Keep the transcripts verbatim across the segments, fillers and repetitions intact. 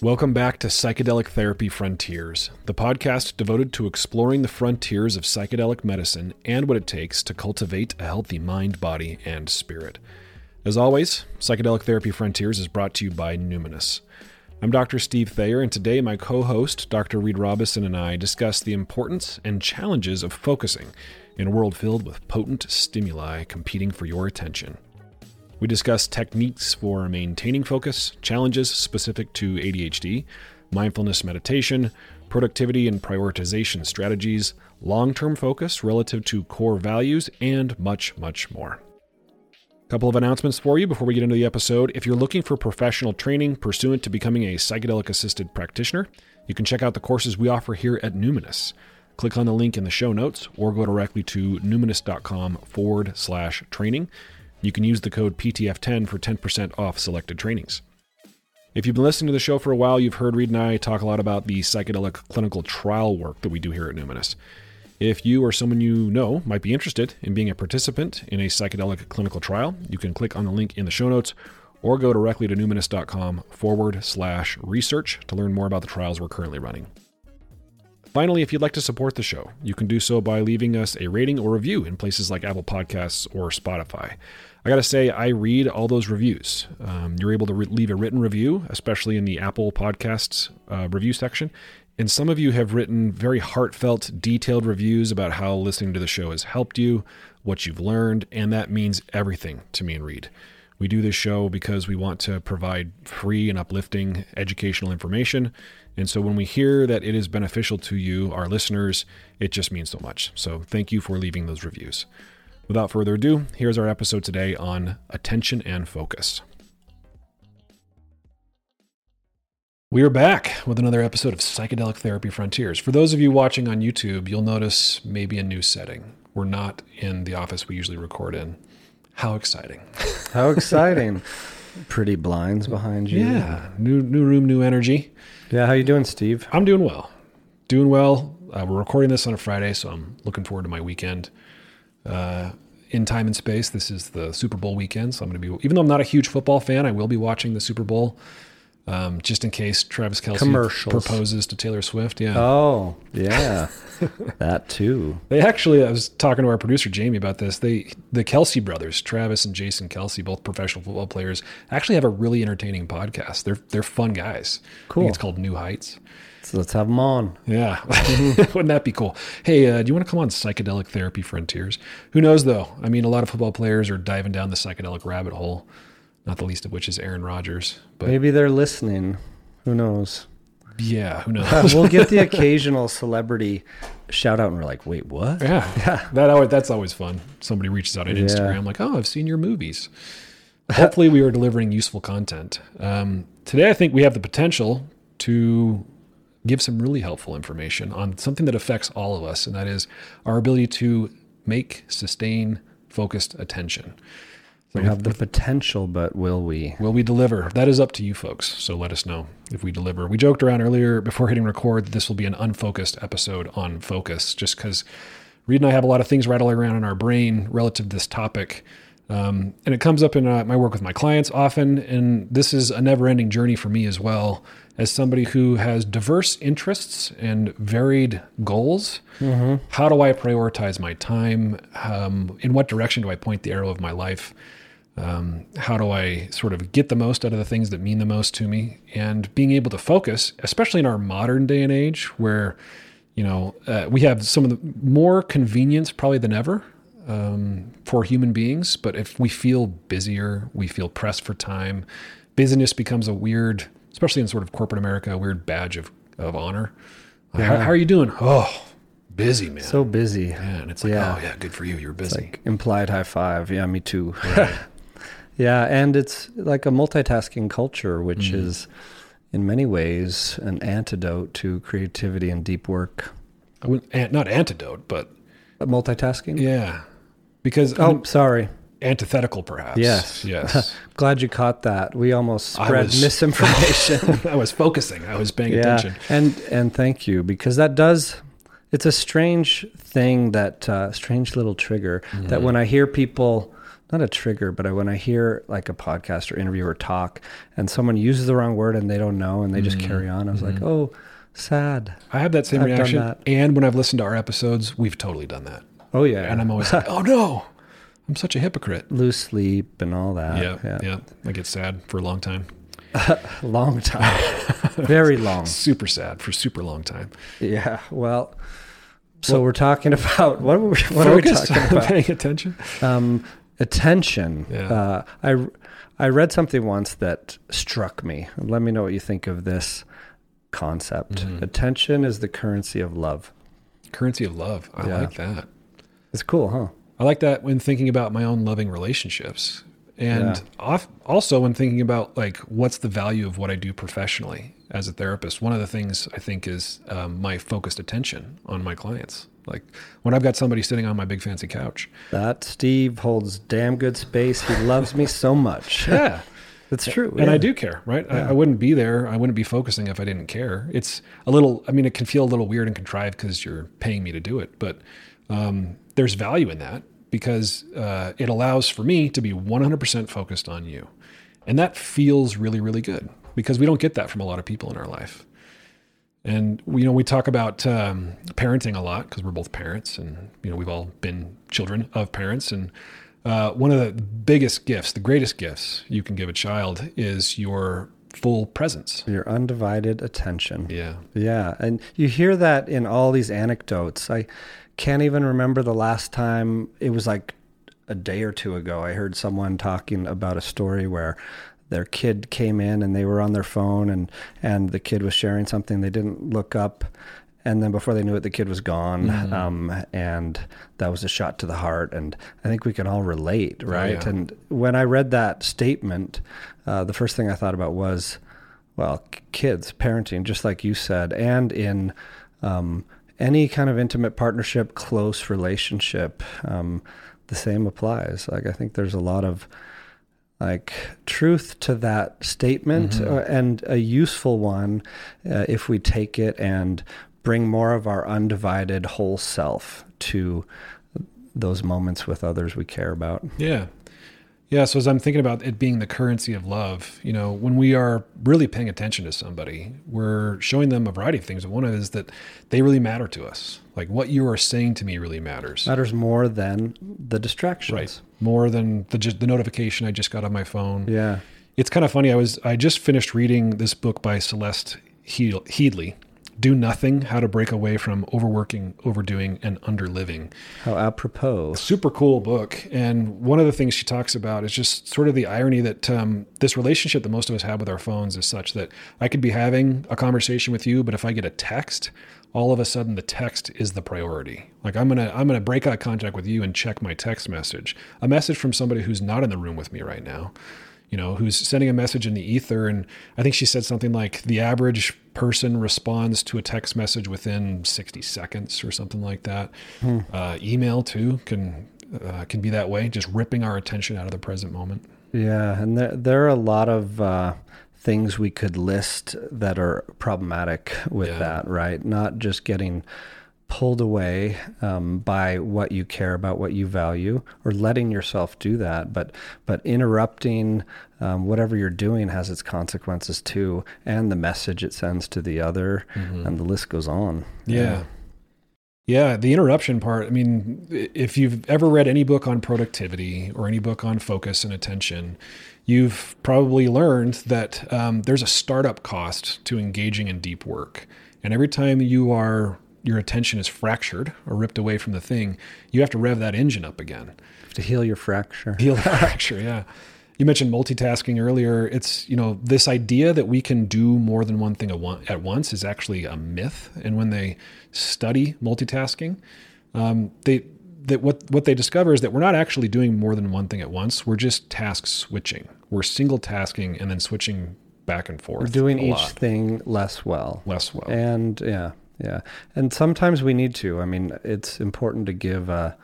Welcome back to Psychedelic Therapy Frontiers, the podcast devoted to exploring the frontiers of psychedelic medicine and what it takes to cultivate a healthy mind, body, and spirit. As always, Psychedelic Therapy Frontiers is brought to you by Numinus. I'm Doctor Steve Thayer, and today my co-host, Doctor Reid Robison, and I discuss the importance and challenges of focusing in a world filled with potent stimuli competing for your attention. We discuss techniques for maintaining focus, challenges specific to A D H D, mindfulness meditation, productivity and prioritization strategies, long-term focus relative to core values, and much, much more. A couple of announcements for you before we get into the episode. If you're looking for professional training pursuant to becoming a psychedelic-assisted practitioner, you can check out the courses we offer here at Numinus. Click on the link in the show notes or go directly to numinus.com forward slash training. You can use the code P T F ten for ten percent off selected trainings. If you've been listening to the show for a while, you've heard Reid and I talk a lot about the psychedelic clinical trial work that we do here at Numinus. If you or someone you know might be interested in being a participant in a psychedelic clinical trial, you can click on the link in the show notes or go directly to numinus.com forward slash research to learn more about the trials we're currently running. Finally, if you'd like to support the show, you can do so by leaving us a rating or review in places like Apple Podcasts or Spotify. I gotta say, I read all those reviews. Um, you're able to re- leave a written review, especially in the Apple Podcasts uh, review section. And some of you have written very heartfelt, detailed reviews about how listening to the show has helped you, what you've learned, and that means everything to me and Reid. We do this show because we want to provide free and uplifting educational information. And so when we hear that it is beneficial to you, our listeners, it just means so much. So thank you for leaving those reviews. Without further ado, here's our episode today on attention and focus. We are back with another episode of Psychedelic Therapy Frontiers. For those of you watching on YouTube, you'll notice maybe a new setting. We're not in the office we usually record in. How exciting. How exciting. Pretty blinds behind you. Yeah. New new room, new energy. Yeah. How you doing, Steve? I'm doing well. Doing well. Uh, we're recording this on a Friday, so I'm looking forward to my weekend. Uh, in time and space, this is the Super Bowl weekend, so I'm going to be, even though I'm not a huge football fan, I will be watching the Super Bowl um, just in case Travis Kelce proposes to Taylor Swift. Yeah. Oh, yeah. That too. They actually, I was talking to our producer, Jamie, about this. They, the Kelce brothers, Travis and Jason Kelce, both professional football players, actually have a really entertaining podcast. They're, they're fun guys. Cool. I think it's called New Heights. So let's have them on. Yeah. Wouldn't that be cool? Hey, uh, do you want to come on Psychedelic Therapy Frontiers? Who knows though? I mean, a lot of football players are diving down the psychedelic rabbit hole, not the least of which is Aaron Rodgers. But maybe they're listening. Who knows? Yeah, who knows? We'll get the occasional celebrity shout out and we're like, wait, what? Yeah, yeah. That always, that's always fun. Somebody reaches out on yeah. Instagram like, oh, I've seen your movies. Hopefully we are delivering useful content. Um, today I think we have the potential to give some really helpful information on something that affects all of us, and that is our ability to make, sustain, focused attention. So we have the potential, but will we? Will we deliver? That is up to you folks, so let us know if we deliver. We joked around earlier before hitting record that this will be an unfocused episode on focus, just because Reid and I have a lot of things rattling around in our brain relative to this topic. Um, and it comes up in uh, my work with my clients often, and this is a never-ending journey for me as well, as somebody who has diverse interests and varied goals. Mm-hmm. How do I prioritize my time? Um, in what direction do I point the arrow of my life? Um, how do I sort of get the most out of the things that mean the most to me? And being able to focus, especially in our modern day and age where, you know, uh, we have some of the more convenience probably than ever um, for human beings. But if we feel busier, we feel pressed for time, busyness becomes a weird, especially in sort of corporate America, a weird badge of, of honor. Yeah. How, how are you doing? Oh, busy, man. So busy. Yeah, and it's like, yeah. oh yeah, good for you. You're busy. It's like implied high five. Yeah, me too. Right. Yeah, and it's like a multitasking culture, which mm-hmm. is in many ways an antidote to creativity and deep work. I wouldn't, an, not antidote, but... A multitasking? Yeah. Because... Oh, I'm, sorry. Antithetical, perhaps. Yes. Yes. Glad you caught that. We almost spread I was, misinformation. I was focusing. I was paying yeah. attention. And and thank you, because that does... It's a strange thing that... Uh, strange little trigger mm-hmm. that when I hear people... not a trigger, but I, when I hear like a podcast or interview or talk and someone uses the wrong word and they don't know and they mm-hmm. just carry on, I was mm-hmm. like, oh, sad. I have that same I've reaction. That. And when I've listened to our episodes, we've totally done that. Oh, yeah. And I'm always like, oh, no, I'm such a hypocrite. Lose sleep and all that. Yeah, yeah. yeah. I get sad for a long time. long time. Very long. Super sad for super long time. Yeah, well... So well, we're talking about, what, were we, what are we talking about? Paying attention? Um, attention. Yeah. Uh, I, I read something once that struck me. Let me know what you think of this concept. Mm-hmm. Attention is the currency of love. Currency of love. I yeah. like that. It's cool, huh? I like that when thinking about my own loving relationships. And yeah. off, also when thinking about like, what's the value of what I do professionally? As a therapist, one of the things I think is um, my focused attention on my clients. Like when I've got somebody sitting on my big fancy couch. That Steve holds damn good space. He loves me so much. Yeah. That's true. And yeah. I do care, right? Yeah. I, I wouldn't be there. I wouldn't be focusing if I didn't care. It's a little, I mean, it can feel a little weird and contrived because you're paying me to do it. But um, there's value in that because uh, it allows for me to be one hundred percent focused on you. And that feels really, really good. Because we don't get that from a lot of people in our life. And, you know, we talk about um, parenting a lot because we're both parents and, you know, we've all been children of parents. And uh, one of the biggest gifts, the greatest gifts you can give a child is your full presence. Your undivided attention. Yeah. Yeah. And you hear that in all these anecdotes. I can't even remember the last time. It was like a day or two ago. I heard someone talking about a story where their kid came in and they were on their phone and, and the kid was sharing something. They didn't look up. And then before they knew it, the kid was gone. Mm-hmm. Um, and that was a shot to the heart. And I think we can all relate, right? Oh, yeah. And when I read that statement, uh, the first thing I thought about was, well, kids, parenting, just like you said, and in um, any kind of intimate partnership, close relationship, um, the same applies. Like I think there's a lot of like truth to that statement mm-hmm. uh, and a useful one uh, if we take it and bring more of our undivided whole self to those moments with others we care about. Yeah. Yeah. So as I'm thinking about it being the currency of love, you know, when we are really paying attention to somebody, we're showing them a variety of things. One of it is that they really matter to us. Like what you are saying to me really matters. Matters more than the distractions. Right. More than the the notification I just got on my phone. Yeah. It's kind of funny. I was I just finished reading this book by Celeste Headlee, Do Nothing, How to Break Away from Overworking, Overdoing, and Underliving. How apropos. Super cool book. And one of the things she talks about is just sort of the irony that um, this relationship that most of us have with our phones is such that I could be having a conversation with you, but if I get a text, all of a sudden the text is the priority. Like I'm going to, I'm going to break out of contact with you and check my text message, a message from somebody who's not in the room with me right now, you know, who's sending a message in the ether. And I think she said something like the average person responds to a text message within sixty seconds or something like that. Hmm. Uh, email too can, uh, can be that way, just ripping our attention out of the present moment. Yeah. And there, there are a lot of, uh, things we could list that are problematic with yeah. that, right? Not just getting pulled away um, by what you care about, what you value, or letting yourself do that, but but interrupting um, whatever you're doing has its consequences too, and the message it sends to the other, mm-hmm. and the list goes on. Yeah. yeah. Yeah, the interruption part, I mean, if you've ever read any book on productivity or any book on focus and attention, you've probably learned that um, there's a startup cost to engaging in deep work. And every time you are, your attention is fractured or ripped away from the thing, you have to rev that engine up again. To heal your fracture. Heal that fracture, yeah. You mentioned multitasking earlier. It's, you know, this idea that we can do more than one thing at once is actually a myth. And when they study multitasking, um, they that what what they discover is that we're not actually doing more than one thing at once. We're just task switching. We're single tasking and then switching back and forth. We're doing each lot. thing less well. Less well. And yeah, yeah. And sometimes we need to. I mean, it's important to give a,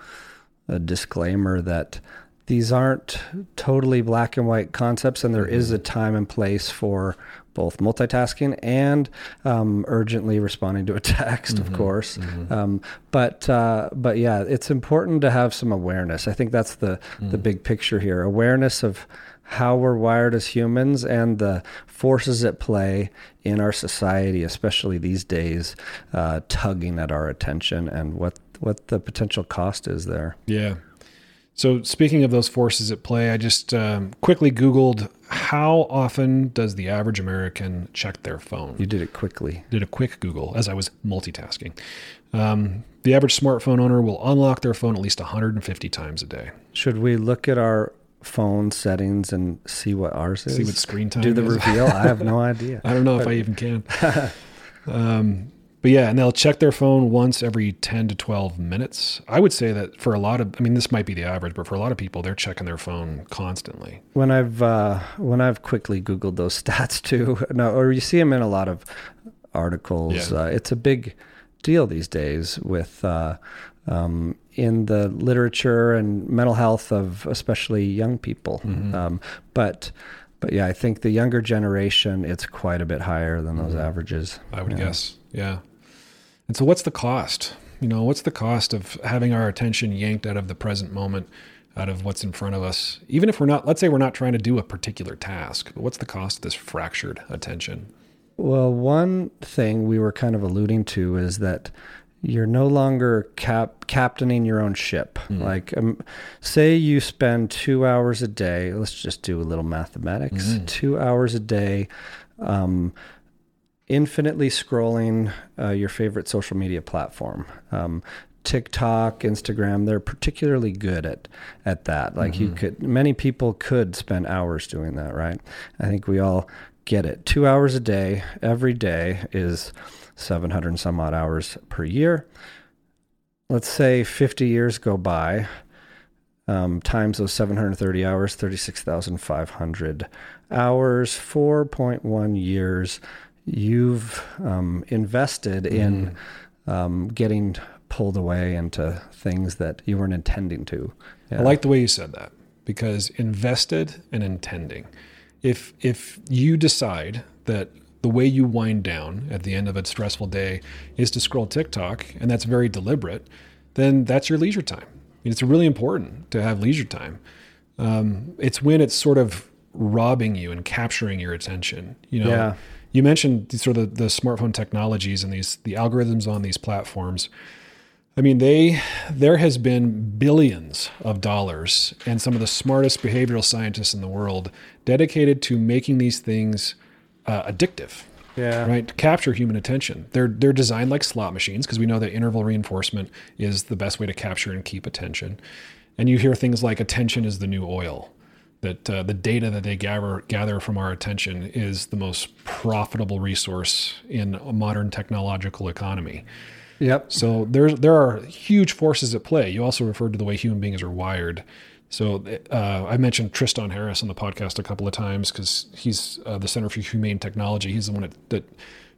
a disclaimer that these aren't totally black and white concepts, and there is a time and place for both multitasking and um, urgently responding to a text, mm-hmm, of course. Mm-hmm. Um, but uh, but yeah, it's important to have some awareness. I think that's the, mm. the big picture here. Awareness of how we're wired as humans and the forces at play in our society, especially these days, uh, tugging at our attention, and what, what the potential cost is there. Yeah. So speaking of those forces at play, I just um, quickly Googled, how often does the average American check their phone? You did it quickly. Did a quick Google as I was multitasking. Um, the average smartphone owner will unlock their phone at least one hundred fifty times a day. Should we look at our phone settings and see what ours is? See what screen time is? Do the is? reveal? I have no idea. I don't know but, if I even can. um But yeah, and they'll check their phone once every ten to twelve minutes. I would say that for a lot of, I mean, this might be the average, but for a lot of people, they're checking their phone constantly. When I've, uh, when I've quickly Googled those stats too, no, or you see them in a lot of articles. Yeah. Uh, it's a big deal these days with, uh, um, in the literature and mental health of especially young people. Mm-hmm. Um, but But yeah, I think the younger generation, it's quite a bit higher than those averages. I would yeah. guess. Yeah. And so what's the cost? You know, what's the cost of having our attention yanked out of the present moment, out of what's in front of us? Even if we're not, let's say we're not trying to do a particular task, but what's the cost of this fractured attention? Well, one thing we were kind of alluding to is that you're no longer cap captaining your own ship. Mm. Like, um, say you spend two hours a day. Let's just do a little mathematics. Mm-hmm. Two hours a day, um, infinitely scrolling uh, your favorite social media platform. Um, TikTok, Instagram, they're particularly good at, at that. Like, mm-hmm. you could, many people could spend hours doing that, right? I think we all get it. Two hours a day, every day is seven hundred and some odd hours per year. Let's say fifty years go by, um, times those seven hundred thirty hours, thirty-six thousand five hundred hours, four point one years you've um, invested in mm. um, getting pulled away into things that you weren't intending to. Yeah. I like the way you said that, because invested and intending. If, if you decide that the way you wind down at the end of a stressful day is to scroll TikTok, and that's very deliberate, then that's your leisure time. It's really important to have leisure time. Um, it's when it's sort of robbing you and capturing your attention. You know, yeah. you mentioned sort of the, the smartphone technologies and these, the algorithms on these platforms. I mean, they, there has been billions of dollars and some of the smartest behavioral scientists in the world dedicated to making these things Uh, addictive, yeah, right? To capture human attention. They're they're designed like slot machines, because we know that interval reinforcement is the best way to capture and keep attention. And you hear things like attention is the new oil, that uh, the data that they gather gather from our attention is the most profitable resource in a modern technological economy. Yep. So there there are huge forces at play. You also referred to the way human beings are wired. So uh, I mentioned Tristan Harris on the podcast a couple of times, because he's uh, the Center for Humane Technology. He's the one that, that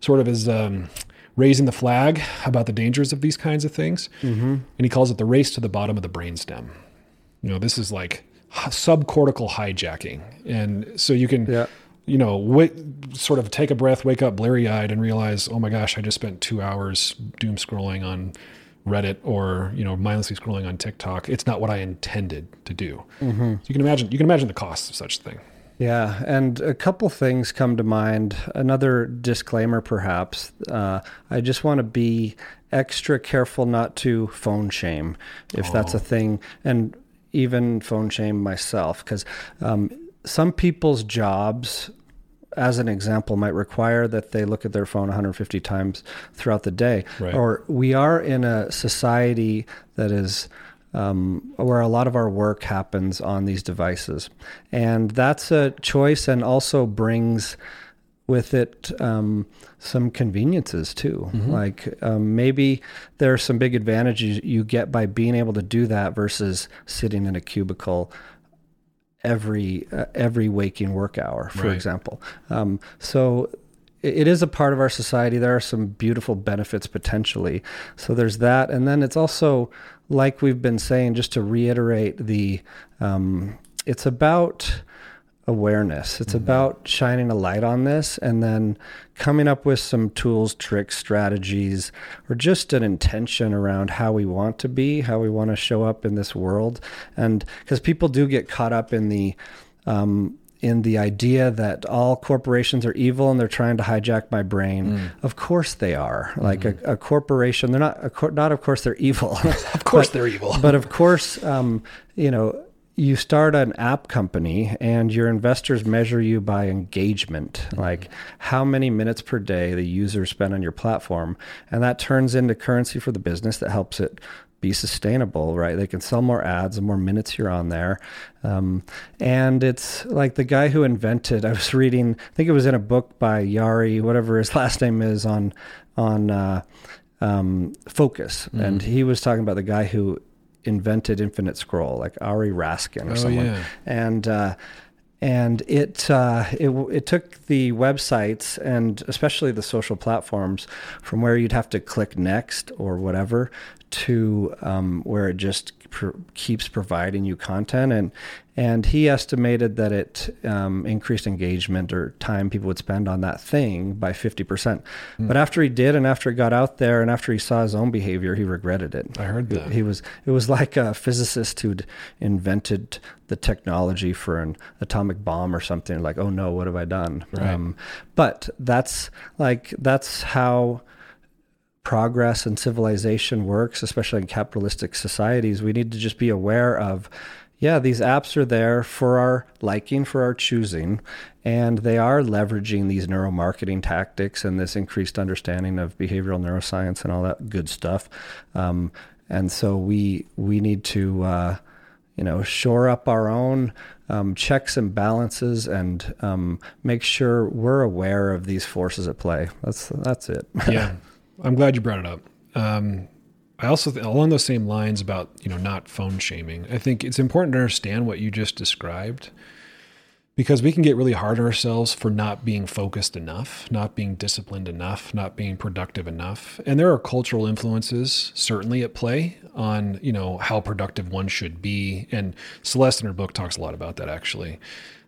sort of is um, raising the flag about the dangers of these kinds of things. Mm-hmm. And he calls it the race to the bottom of the brainstem. You know, this is like subcortical hijacking. And so you can, yeah. you know, wait, sort of take a breath, wake up blurry eyed and realize, oh my gosh, I just spent two hours doom scrolling on Reddit, or, you know, mindlessly scrolling on TikTok. It's not what I intended to do. Mm-hmm. So you can imagine, you can imagine the costs of such a thing. Yeah. And a couple things come to mind. Another disclaimer, perhaps, uh, I just want to be extra careful not to phone shame, if oh. that's a thing. And even phone shame myself, because um, some people's jobs, as an example, might require that they look at their phone one hundred fifty times throughout the day. Right. Or we are in a society that is um, where a lot of our work happens on these devices. And that's a choice, and also brings with it um, some conveniences too. Mm-hmm. Like um, maybe there are some big advantages you get by being able to do that versus sitting in a cubicle every uh, every waking work hour, for right. example. Um, so it is a part of our society. There are some beautiful benefits potentially. So there's that. And then it's also, like we've been saying, just to reiterate the, um, it's about awareness. It's mm-hmm. about shining a light on this and then coming up with some tools, tricks, strategies, or just an intention around how we want to be, how we want to show up in this world. And because people do get caught up in the, um, in the idea that all corporations are evil and they're trying to hijack my brain. Mm. Of course they are. Like mm-hmm. a, a corporation, they're not, a cor- not of course they're evil. Of course but, they're evil. But of course, um, you know, you start an app company and your investors measure you by engagement, mm-hmm. like how many minutes per day the user spent on your platform. And that turns into currency for the business that helps it be sustainable, right? They can sell more ads the more minutes you're on there. Um, and it's like the guy who invented, I was reading, I think it was in a book by Yari, whatever his last name is, on, on uh, um, focus. Mm-hmm. And he was talking about the guy who invented infinite scroll, like Ari Raskin or oh, someone. Yeah. And, uh, and it, uh, it, it took the websites and especially the social platforms from where you'd have to click next or whatever to, um, where it just pr- keeps providing you content. And, and he estimated that it, um, increased engagement or time people would spend on that thing by fifty percent. Mm. But after he did, and after it got out there and after he saw his own behavior, he regretted it. I heard that. He, he was, it was like a physicist who'd invented the technology for an atomic bomb or something, like, oh no, what have I done? Right. Um, but that's like, that's how progress and civilization works, especially in capitalistic societies. We need to just be aware of, yeah, these apps are there for our liking, for our choosing, and they are leveraging these neuromarketing tactics and this increased understanding of behavioral neuroscience and all that good stuff. Um, and so we we need to, uh, you know, shore up our own um, checks and balances and um, make sure we're aware of these forces at play. That's that's it. Yeah. I'm glad you brought it up. Um, I also, th- along those same lines about, you know, not phone shaming, I think it's important to understand what you just described, because we can get really hard on ourselves for not being focused enough, not being disciplined enough, not being productive enough. And there are cultural influences certainly at play on, you know, how productive one should be. And Celeste in her book talks a lot about that, actually,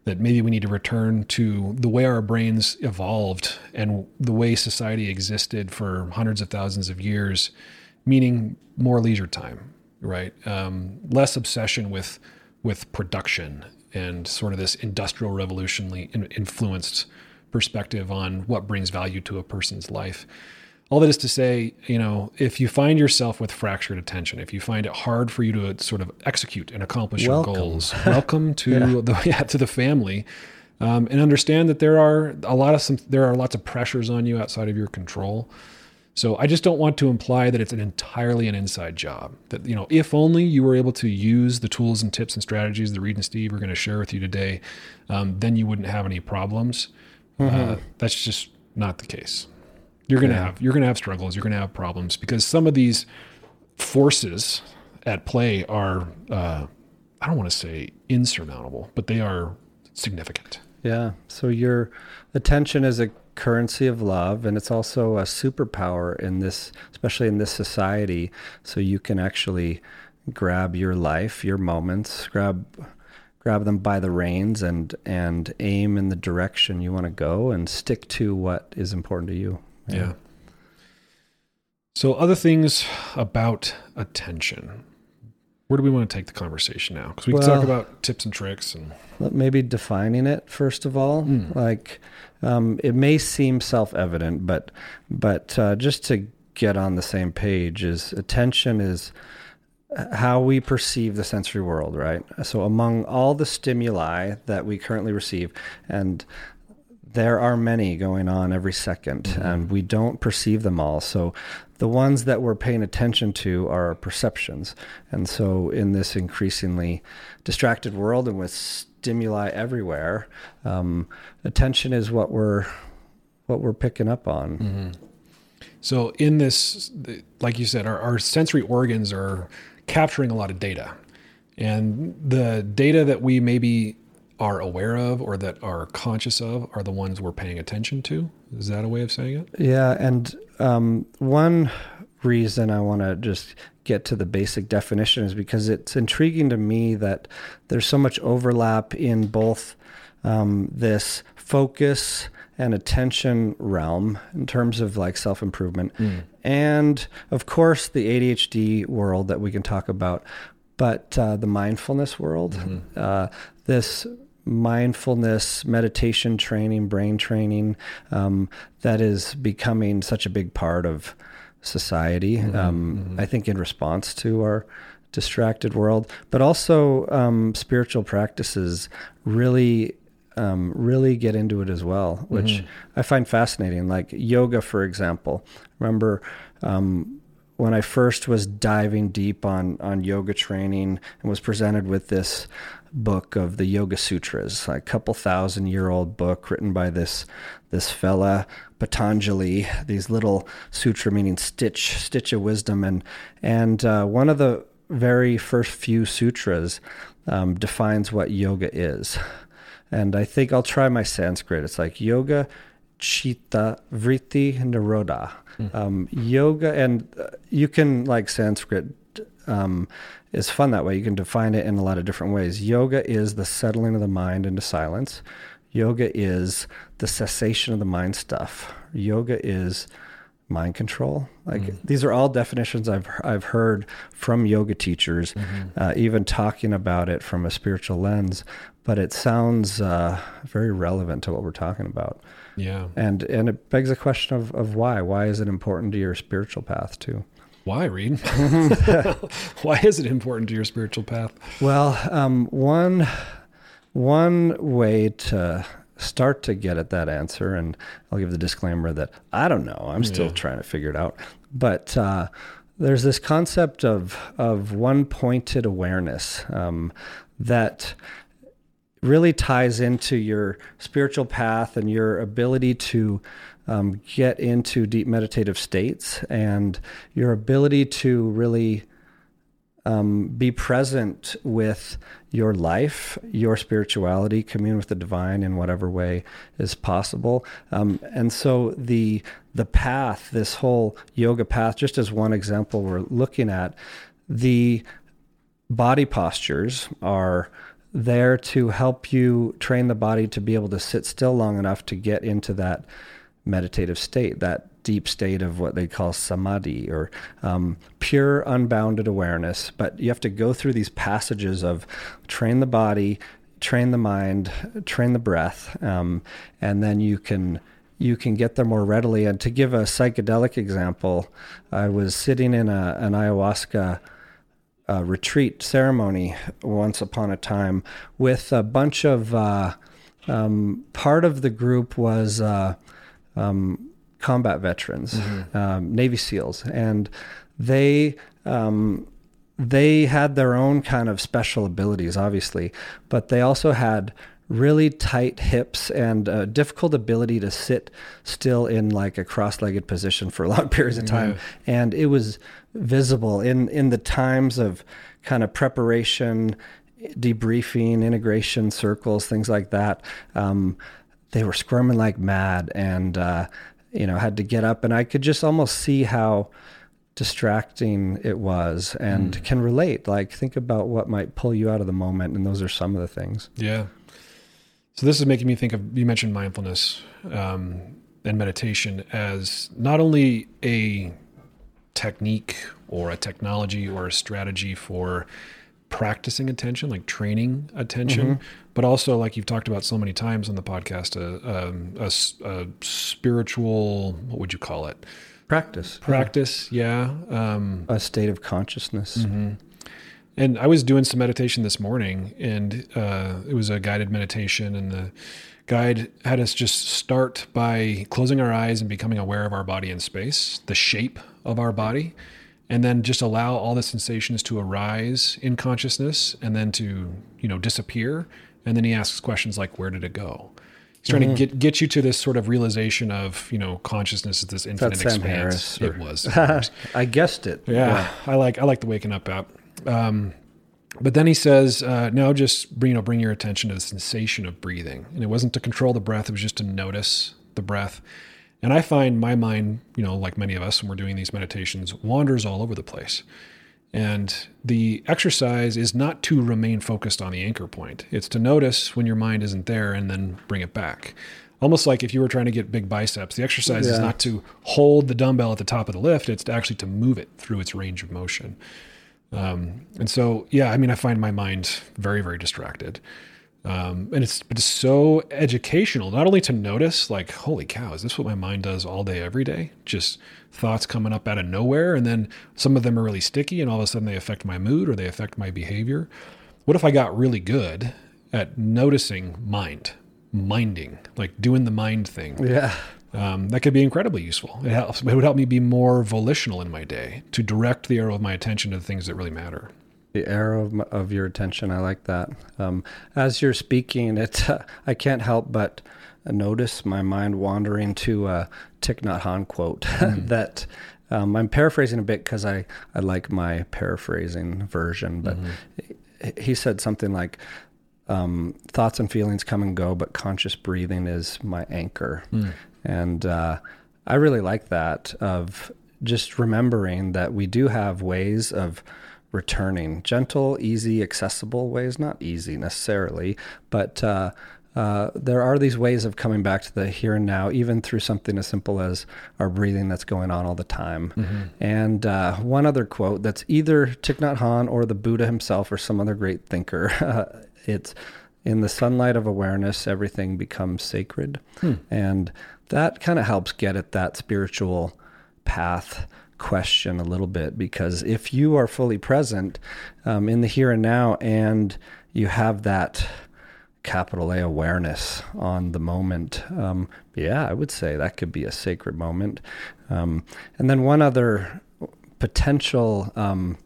that maybe we need to return to the way our brains evolved and the way society existed for hundreds of thousands of years, meaning more leisure time, right? Um, less obsession with, with production and sort of this industrial revolutionally influenced perspective on what brings value to a person's life. All that is to say, you know, if you find yourself with fractured attention, if you find it hard for you to sort of execute and accomplish welcome. your goals, welcome to yeah. the yeah, to the family, um, and understand that there are a lot of some there are lots of pressures on you outside of your control. So I just don't want to imply that it's an entirely an inside job. That, you know, if only you were able to use the tools and tips and strategies that Reid and Steve are going to share with you today, um, then you wouldn't have any problems. Mm-hmm. Uh, that's just not the case. You're going to yeah. have, you're going to have struggles. You're going to have problems, because some of these forces at play are, uh, I don't want to say insurmountable, but they are significant. Yeah. So your attention is a currency of love, and it's also a superpower in this, especially in this society. So you can actually grab your life, your moments, grab, grab them by the reins and, and aim in the direction you want to go and stick to what is important to you. Yeah. So other things about attention. Where do we want to take the conversation now? Because we well, can talk about tips and tricks and maybe defining it first of all. Mm. Like um, it may seem self-evident, but but uh, just to get on the same page, is attention is how we perceive the sensory world, right? So among all the stimuli that we currently receive, and there are many going on every second, mm-hmm. and we don't perceive them all. So the ones that we're paying attention to are our perceptions. And so in this increasingly distracted world and with stimuli everywhere, um, attention is what we're, what we're picking up on. Mm-hmm. So in this, like you said, our, our sensory organs are capturing a lot of data, and the data that we maybe are aware of or that are conscious of are the ones we're paying attention to. Is that a way of saying it? Yeah. And um, one reason I want to just get to the basic definition is because it's intriguing to me that there's so much overlap in both um, this focus and attention realm in terms of like self-improvement mm. and of course the A D H D world that we can talk about, but uh, the mindfulness world, mm-hmm. uh, this mindfulness, meditation training, brain training, um, that is becoming such a big part of society. Mm-hmm. Um, mm-hmm. I think in response to our distracted world, but also um, spiritual practices really Um, really get into it as well, which mm-hmm. I find fascinating. Like yoga, for example. Remember um, when I first was diving deep on, on yoga training and was presented with this book of the Yoga Sutras, like a couple thousand year old book written by this this fella, Patanjali, these little sutra meaning stitch, stitch of wisdom. And, and uh, one of the very first few sutras um, defines what yoga is. And I think I'll try my Sanskrit. It's like yoga, chitta, vritti, nirodha. Mm. Um, yoga, and you can, like Sanskrit um, is fun that way. You can define it in a lot of different ways. Yoga is the settling of the mind into silence. Yoga is the cessation of the mind stuff. Yoga is mind control. Like mm. these are all definitions I've I've heard from yoga teachers, mm-hmm. uh, even talking about it from a spiritual lens. But it sounds uh, very relevant to what we're talking about. Yeah. And and it begs the question of, of why. Why is it important to your spiritual path too? Why, Reid? Why is it important to your spiritual path? Well, um, one one way to start to get at that answer, and I'll give the disclaimer that I don't know. I'm still yeah. trying to figure it out. But uh, there's this concept of, of one-pointed awareness um, that really ties into your spiritual path and your ability to um, get into deep meditative states and your ability to really um, be present with your life, your spirituality, commune with the divine in whatever way is possible. Um, and so the, the path, this whole yoga path, just as one example we're looking at, the body postures are there to help you train the body to be able to sit still long enough to get into that meditative state, that deep state of what they call samadhi, or um, pure unbounded awareness. But you have to go through these passages of train the body, train the mind, train the breath, um, and then you can you can get there more readily. And to give a psychedelic example, I was sitting in a, an ayahuasca a retreat ceremony once upon a time with a bunch of, uh, um, part of the group was, uh, um, combat veterans, mm-hmm. um, Navy SEALs. And they, um, they had their own kind of special abilities, obviously, but they also had really tight hips and a difficult ability to sit still in like a cross-legged position for long periods of time. Yeah. And it was visible in, in the times of kind of preparation, debriefing, integration circles, things like that. Um, they were squirming like mad and, uh, you know, had to get up, and I could just almost see how distracting it was, and mm. can relate. Like think about what might pull you out of the moment. And those are some of the things. Yeah. So this is making me think of, you mentioned mindfulness um, and meditation as not only a technique or a technology or a strategy for practicing attention, like training attention, mm-hmm. but also like you've talked about so many times on the podcast, a, a, a, a spiritual, what would you call it? Practice. Practice, yeah. yeah. Um, a state of consciousness. Mm-hmm. And I was doing some meditation this morning, and uh, it was a guided meditation, and the guide had us just start by closing our eyes and becoming aware of our body in space, the shape of our body, and then just allow all the sensations to arise in consciousness and then to, you know, disappear. And then he asks questions like, where did it go? He's trying mm-hmm. to get, get you to this sort of realization of, you know, consciousness is this infinite That's Sam expanse. Harris, or... It was. I guessed it. Yeah, yeah. I like I like the Waking Up app. Um, But then he says, uh, now just you know, bring your attention to the sensation of breathing. And it wasn't to control the breath. It was just to notice the breath. And I find my mind, you know, like many of us when we're doing these meditations, wanders all over the place. And the exercise is not to remain focused on the anchor point. It's to notice when your mind isn't there and then bring it back. Almost like if you were trying to get big biceps, the exercise yeah. is not to hold the dumbbell at the top of the lift. It's to actually to move it through its range of motion. Um, and so, yeah, I mean, I find my mind very, very distracted. Um, and it's, it's so educational, not only to notice like, holy cow, is this what my mind does all day, every day? Just thoughts coming up out of nowhere. And then some of them are really sticky and all of a sudden they affect my mood or they affect my behavior. What if I got really good at noticing mind, minding, like doing the mind thing? Yeah. Um, that could be incredibly useful. It helps. It would help me be more volitional in my day to direct the arrow of my attention to the things that really matter. The arrow of, my, of your attention. I like that. Um, as you're speaking, it, uh, I can't help but notice my mind wandering to a Thich Nhat Hanh quote mm-hmm. that um, I'm paraphrasing a bit because I, I like my paraphrasing version, but mm-hmm. he said something like, um, thoughts and feelings come and go, but conscious breathing is my anchor. Mm. And uh, I really like that, of just remembering that we do have ways of returning, gentle, easy, accessible ways, not easy necessarily, but uh, uh, there are these ways of coming back to the here and now, even through something as simple as our breathing that's going on all the time. Mm-hmm. And uh, one other quote that's either Thich Nhat Hanh or the Buddha himself or some other great thinker. It's, in the sunlight of awareness, everything becomes sacred. Hmm. And that kind of helps get at that spiritual path question a little bit, because if you are fully present um, in the here and now, and you have that capital A awareness on the moment, um, yeah, I would say that could be a sacred moment. Um, and then one other potential um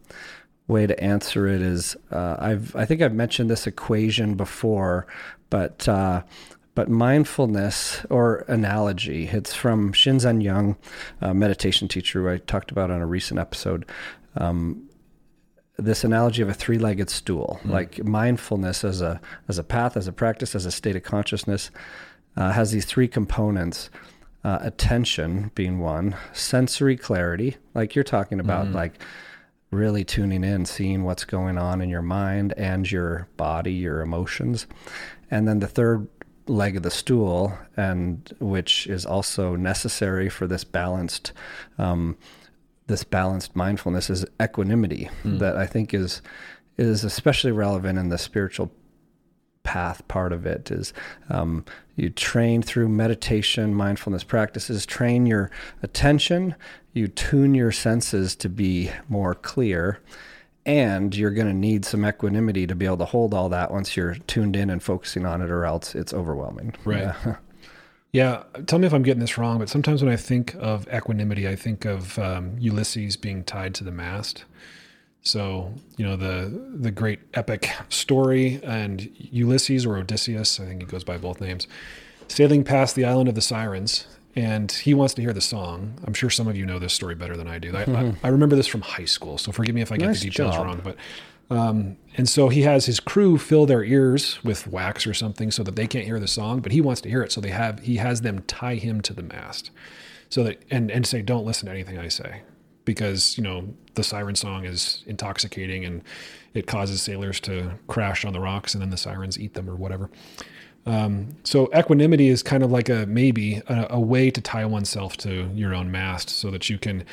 way to answer it is, uh, I've, I think I've mentioned this equation before, but, uh, but mindfulness or analogy, it's from Shinzen Young, a meditation teacher who I talked about on a recent episode. Um, this analogy of a three-legged stool, mm-hmm. like mindfulness as a, as a path, as a practice, as a state of consciousness, uh, has these three components. Uh, attention being one, sensory clarity, like you're talking about, mm-hmm. like, really tuning in, seeing what's going on in your mind and your body, your emotions. And then the third leg of the stool, and which is also necessary for this balanced, um, this balanced mindfulness, is equanimity mm. that I think is, is especially relevant in the spiritual path part of it is, um, you train through meditation, mindfulness practices, train your attention, you tune your senses to be more clear, and you're going to need some equanimity to be able to hold all that once you're tuned in and focusing on it, or else it's overwhelming. Right. Yeah. yeah. Tell me if I'm getting this wrong, but sometimes when I think of equanimity, I think of um, Ulysses being tied to the mast. So, you know, the the great epic story, and Ulysses or Odysseus, I think he goes by both names, sailing past the island of the Sirens, and he wants to hear the song. I'm sure some of you know this story better than I do. I, mm-hmm. I, I remember this from high school, so forgive me if I get nice the details job. wrong. But um, and so he has his crew fill their ears with wax or something so that they can't hear the song, but he wants to hear it. So they have he has them tie him to the mast, so that and and say, don't listen to anything I say, because you know the siren song is intoxicating and it causes sailors to crash on the rocks and then the sirens eat them or whatever. Um, so equanimity is kind of like a, maybe a, a way to tie oneself to your own mast so that you can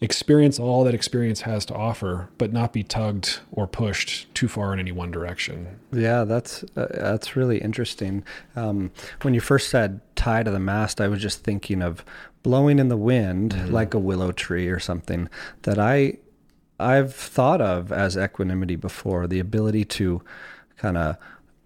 experience all that experience has to offer, but not be tugged or pushed too far in any one direction. Yeah, that's, uh, that's really interesting. Um, when you first said tie to the mast, I was just thinking of blowing in the wind, mm-hmm. like a willow tree or something that I, I've thought of as equanimity before, the ability to kind of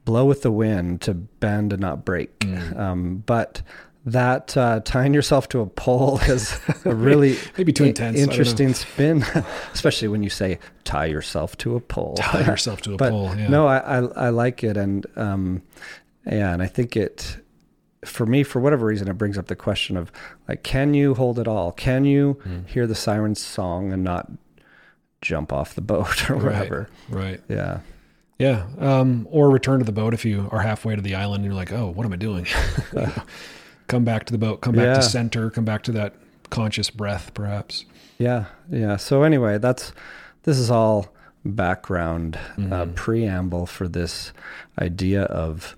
blow with the wind to bend and not break. Mm. Um, but that uh, tying yourself to a pole is a really maybe too intense, interesting spin, especially when you say tie yourself to a pole. Tie yourself to a but pole. Yeah. No, I, I I like it, and um, yeah, and I think it. For me, for whatever reason, it brings up the question of like, can you hold it all? Can you mm. hear the siren's song and not jump off the boat or whatever. Right. right. Yeah. Yeah. Um, or return to the boat if you are halfway to the island and you're like, oh, what am I doing? Come back to the boat, come back yeah. to center, come back to that conscious breath perhaps. Yeah. Yeah. So anyway, that's, this is all background, mm-hmm. uh, preamble for this idea of,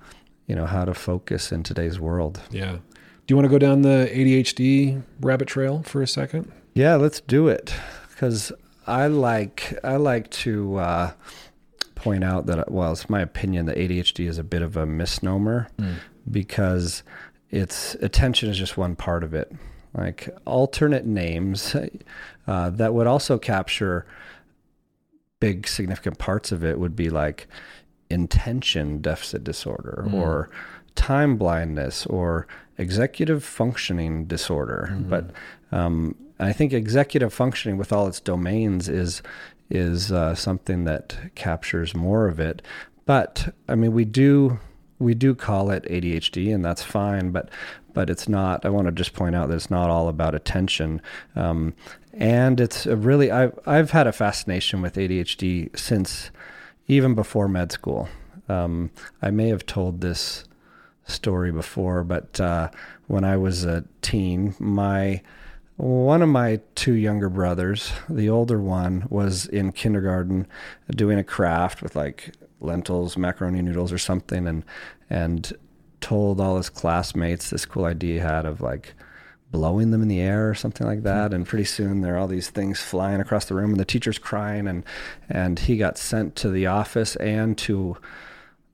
you know, how to focus in today's world. Yeah. Do you want to go down the A D H D rabbit trail for a second? Yeah, let's do it. 'Cause I like, I like to, uh, point out that, well, it's my opinion that A D H D is a bit of a misnomer mm. because it's attention is just one part of it. Like alternate names uh, that would also capture big significant parts of it would be like intention deficit disorder mm. or time blindness or executive functioning disorder. Mm-hmm. But um, I think executive functioning with all its domains is is uh, something that captures more of it. But I mean, we do, we do call it A D H D and that's fine, but, but it's not, I want to just point out that it's not all about attention. Um, and it's a really, I've, I've had a fascination with A D H D since even before med school. Um, I may have told this story before, but uh, when I was a teen, my, one of my two younger brothers, the older one, was in kindergarten doing a craft with like lentils, macaroni noodles or something, and and told all his classmates this cool idea he had of like blowing them in the air or something like that. And pretty soon there are all these things flying across the room and the teacher's crying, and and he got sent to the office and to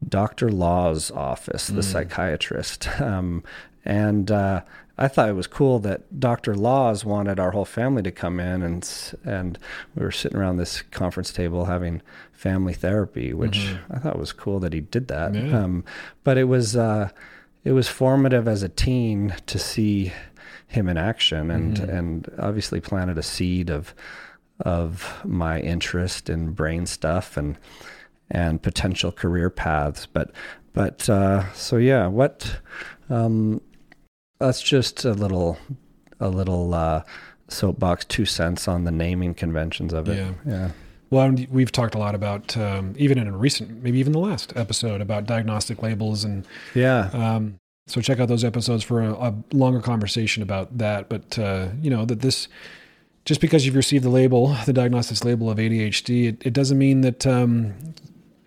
Doctor Law's office, the mm. psychiatrist. Um, and uh, I thought it was cool that Doctor Laws wanted our whole family to come in, and and we were sitting around this conference table having family therapy, which mm-hmm. I thought was cool that he did that. Yeah. Um, but it was uh, it was formative as a teen to see him in action, and mm-hmm. and obviously planted a seed of of my interest in brain stuff and and potential career paths. But but uh, so yeah, what. Um, That's just a little, a little uh, soapbox, two cents on the naming conventions of it. Yeah. yeah. Well, we've talked a lot about, um, even in a recent, maybe even the last episode, about diagnostic labels. And yeah. Um, so check out those episodes for a, a longer conversation about that. But, uh, you know, that this, just because you've received the label, the diagnostics label of A D H D, it, it doesn't mean that um,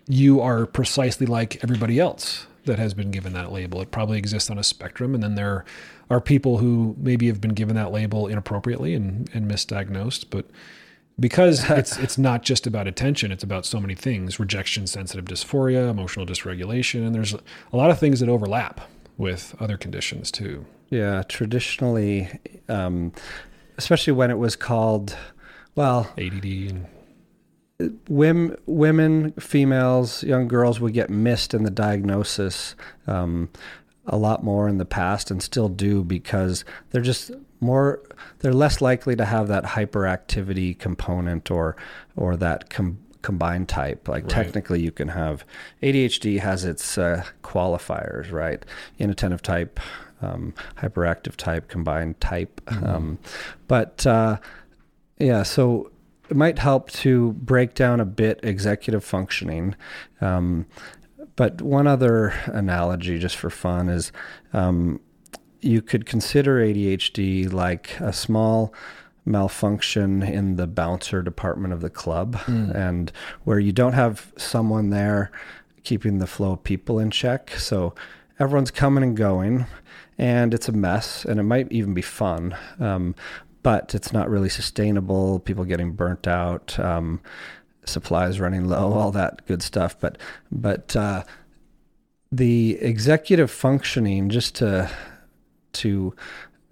you are precisely like everybody else that has been given that label. It probably exists on a spectrum. And then there are people who maybe have been given that label inappropriately and, and misdiagnosed, but because it's, it's not just about attention, it's about so many things: rejection, sensitive dysphoria, emotional dysregulation. And there's a lot of things that overlap with other conditions too. Yeah. Traditionally, um, especially when it was called, well, A D D and Women, women, females, young girls would get missed in the diagnosis um, a lot more in the past, and still do, because they're just more, they're less likely to have that hyperactivity component or or that com- combined type. Like right. Technically you can have, A D H D has its uh, qualifiers, right? Inattentive type, um, hyperactive type, combined type. Mm-hmm. Um, but uh, yeah, so it might help to break down a bit executive functioning. Um, but one other analogy just for fun is um, you could consider A D H D like a small malfunction in the bouncer department of the club, mm. and where you don't have someone there keeping the flow of people in check. So everyone's coming and going, and it's a mess, and it might even be fun. Um, but it's not really sustainable, people getting burnt out, um, supplies running low, all that good stuff. But but uh, the executive functioning, just to to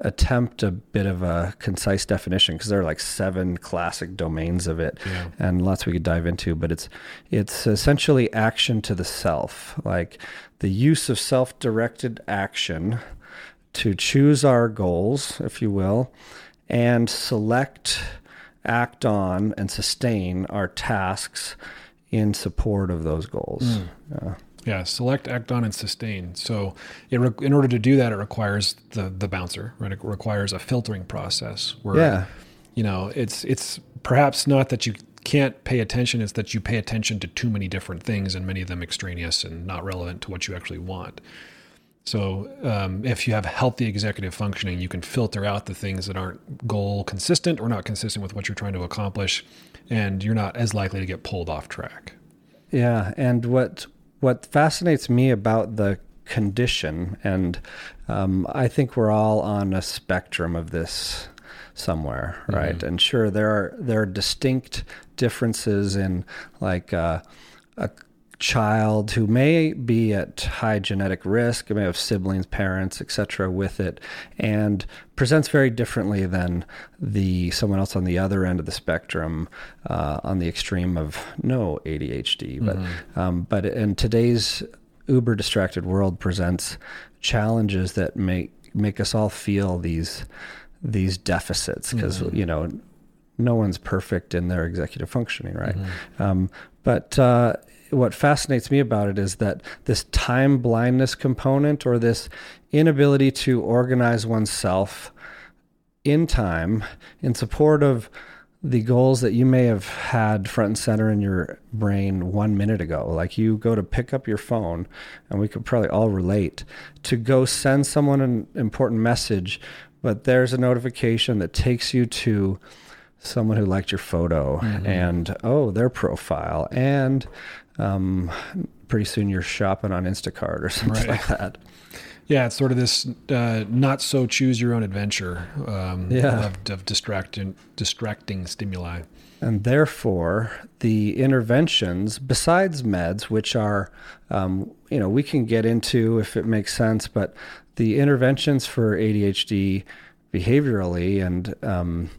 attempt a bit of a concise definition, because there are like seven classic domains of it, yeah. and lots we could dive into, but it's it's essentially action to the self, like the use of self-directed action to choose our goals, if you will, and select, act on, and sustain our tasks in support of those goals. Mm. Uh, yeah, select, act on, and sustain. So it re- in order to do that, it requires the the bouncer, right? It requires a filtering process where, yeah. you know, it's it's perhaps not that you can't pay attention, it's that you pay attention to too many different things, and many of them extraneous and not relevant to what you actually want. So um, if you have healthy executive functioning, you can filter out the things that aren't goal consistent or not consistent with what you're trying to accomplish, and you're not as likely to get pulled off track. Yeah. And what, what fascinates me about the condition, and um, I think we're all on a spectrum of this somewhere, right? Mm-hmm. And sure, there are, there are distinct differences in like uh, a child who may be at high genetic risk, may have siblings, parents, et cetera, with it, and presents very differently than the someone else on the other end of the spectrum, uh, on the extreme of no A D H D. But mm-hmm. um, but in today's uber distracted world, presents challenges that make make us all feel these these deficits, because mm-hmm. you know, no one's perfect in their executive functioning, right? Mm-hmm. Um, but uh, what fascinates me about it is that this time blindness component, or this inability to organize oneself in time in support of the goals that you may have had front and center in your brain one minute ago. Like, you go to pick up your phone, and we could probably all relate, to go send someone an important message, but there's a notification that takes you to someone who liked your photo, mm-hmm. and, oh, their profile, and um, pretty soon you're shopping on Instacart or something right. like that. Yeah, it's sort of this uh, not so choose your own adventure um, yeah. of, of distracting, distracting stimuli. And therefore, the interventions, besides meds, which are, um, you know, we can get into if it makes sense, but the interventions for A D H D behaviorally and um,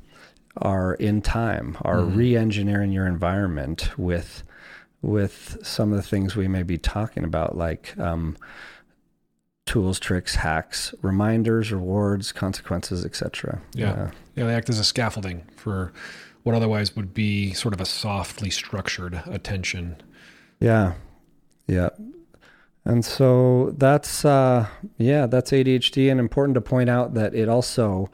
are in time, are mm-hmm. re-engineering your environment with with some of the things we may be talking about, like um, tools, tricks, hacks, reminders, rewards, consequences, et cetera. Yeah. yeah, yeah, they act as a scaffolding for what otherwise would be sort of a softly structured attention. Yeah, yeah. And so that's, uh, yeah, that's A D H D, and important to point out that it also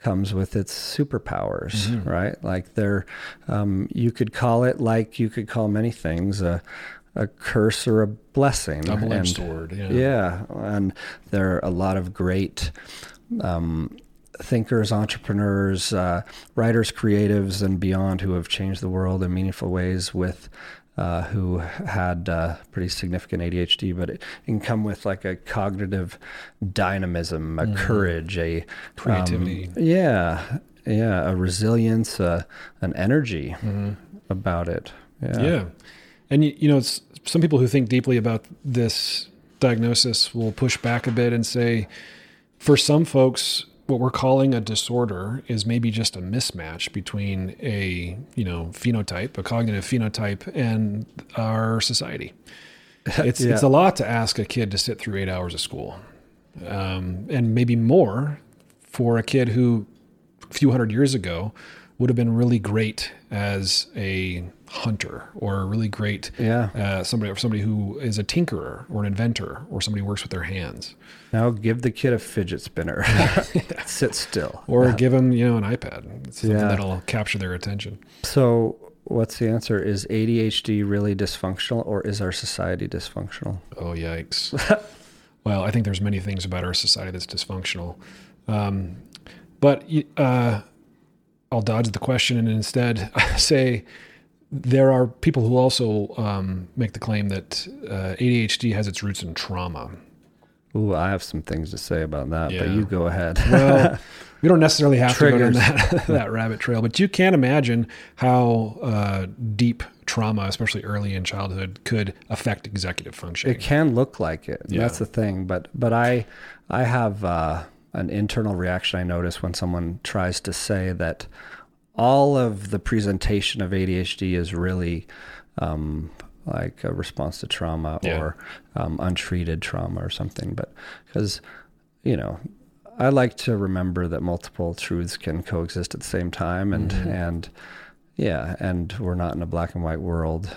comes with its superpowers, mm-hmm. right? Like they're, um, you could call it, like you could call many things, a, a curse or a blessing. Double-edged sword, yeah. Yeah, and there are a lot of great um, thinkers, entrepreneurs, uh, writers, creatives, and beyond who have changed the world in meaningful ways with Uh, who had uh, pretty significant A D H D, but it can come with like a cognitive dynamism, a mm. courage, a creativity. Um, yeah. Yeah. A resilience, uh, an energy mm-hmm. about it. Yeah. yeah. And, you, you know, it's, some people who think deeply about this diagnosis will push back a bit and say, for some folks, what we're calling a disorder is maybe just a mismatch between a, you know, phenotype, a cognitive phenotype, and our society. It's yeah. it's a lot to ask a kid to sit through eight hours of school. Um, and maybe more for a kid who a few hundred years ago would have been really great as a hunter, or really great yeah. uh, somebody, or somebody who is a tinkerer or an inventor, or somebody who works with their hands. Now give the kid a fidget spinner, sit still, or give them, you know, an iPad. It's something yeah. that'll capture their attention. So what's the answer? Is A D H D really dysfunctional, or is our society dysfunctional? Oh, yikes. Well, I think there's many things about our society that's dysfunctional. Um, but, uh, I'll dodge the question and instead say there are people who also um, make the claim that uh, A D H D has its roots in trauma. Ooh, I have some things to say about that, yeah. but you go ahead. Well, we don't necessarily have Triggers. to go down that, that rabbit trail, but you can imagine how uh, deep trauma, especially early in childhood, could affect executive functioning. It can look like it. Yeah. That's the thing. But but I I have... Uh, an internal reaction I notice when someone tries to say that all of the presentation of A D H D is really um, like a response to trauma yeah. or um, untreated trauma or something. But because, you know, I like to remember that multiple truths can coexist at the same time, and, mm-hmm. and yeah, and we're not in a black and white world.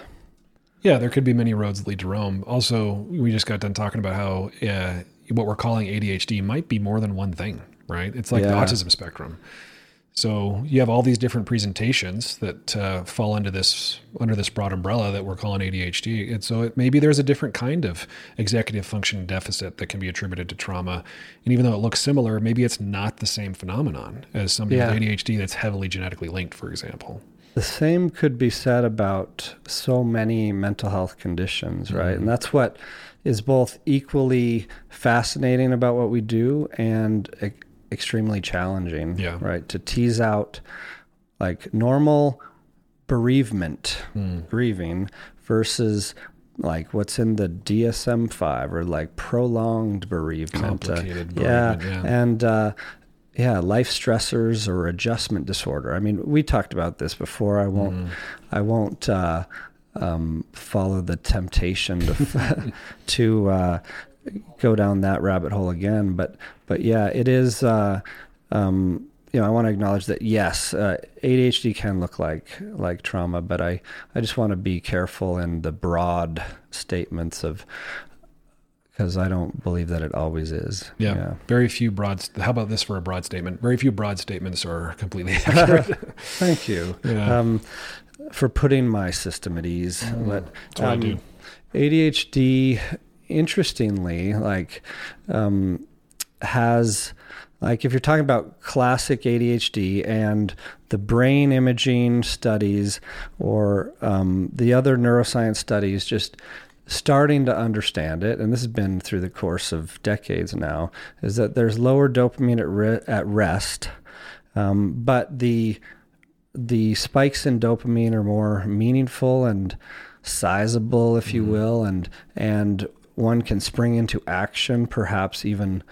Yeah, there could be many roads that lead to Rome. Also, we just got done talking about how, yeah, what we're calling A D H D might be more than one thing, right? It's like yeah. the autism spectrum. So you have all these different presentations that uh, fall into this under this broad umbrella that we're calling A D H D. And so it, maybe there's a different kind of executive function deficit that can be attributed to trauma. And even though it looks similar, maybe it's not the same phenomenon as somebody yeah. with A D H D that's heavily genetically linked, for example. The same could be said about so many mental health conditions, right? Mm-hmm. And that's what is both equally fascinating about what we do and e- extremely challenging, yeah. right? To tease out like normal bereavement, mm. grieving versus like what's in the D S M five or like prolonged bereavement. Complicated uh, bereavement, yeah. yeah. And, uh, Yeah, life stressors or adjustment disorder. I mean, we talked about this before. I won't, mm. I won't uh, um, follow the temptation to to uh, go down that rabbit hole again. But, but yeah, it is. Uh, um, you know, I want to acknowledge that yes, uh, A D H D can look like like trauma, but I, I just want to be careful in the broad statements of. Because I don't believe that it always is. Yeah. yeah. Very few broad. St- How about this for a broad statement? Very few broad statements are completely accurate. Thank you yeah. um, for putting my system at ease. Mm, but, that's what um, I do. A D H D, interestingly, like um, has like if you're talking about classic A D H D and the brain imaging studies or um, the other neuroscience studies, just. Starting to understand it, and this has been through the course of decades now, is that there's lower dopamine at, re- at rest, um, but the the spikes in dopamine are more meaningful and sizable, if you mm-hmm. will, and and one can spring into action, perhaps even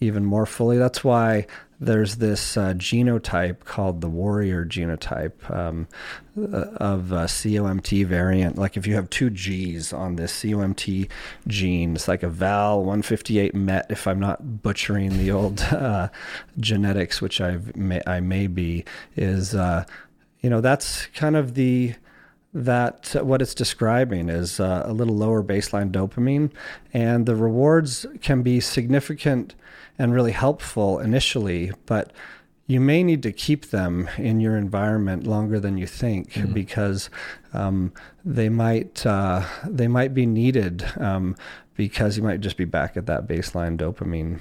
even more fully. That's why there's this uh, genotype called the warrior genotype um, of a C O M T variant. Like if you have two G's on this C O M T gene, it's like a Val one fifty-eight Met, if I'm not butchering the old uh, genetics, which I've may, I may be, is, uh, you know, that's kind of the, that uh, what it's describing is uh, a little lower baseline dopamine, and the rewards can be significant and really helpful initially, but you may need to keep them in your environment longer than you think mm-hmm. because um, they might uh, they might be needed um, because you might just be back at that baseline dopamine.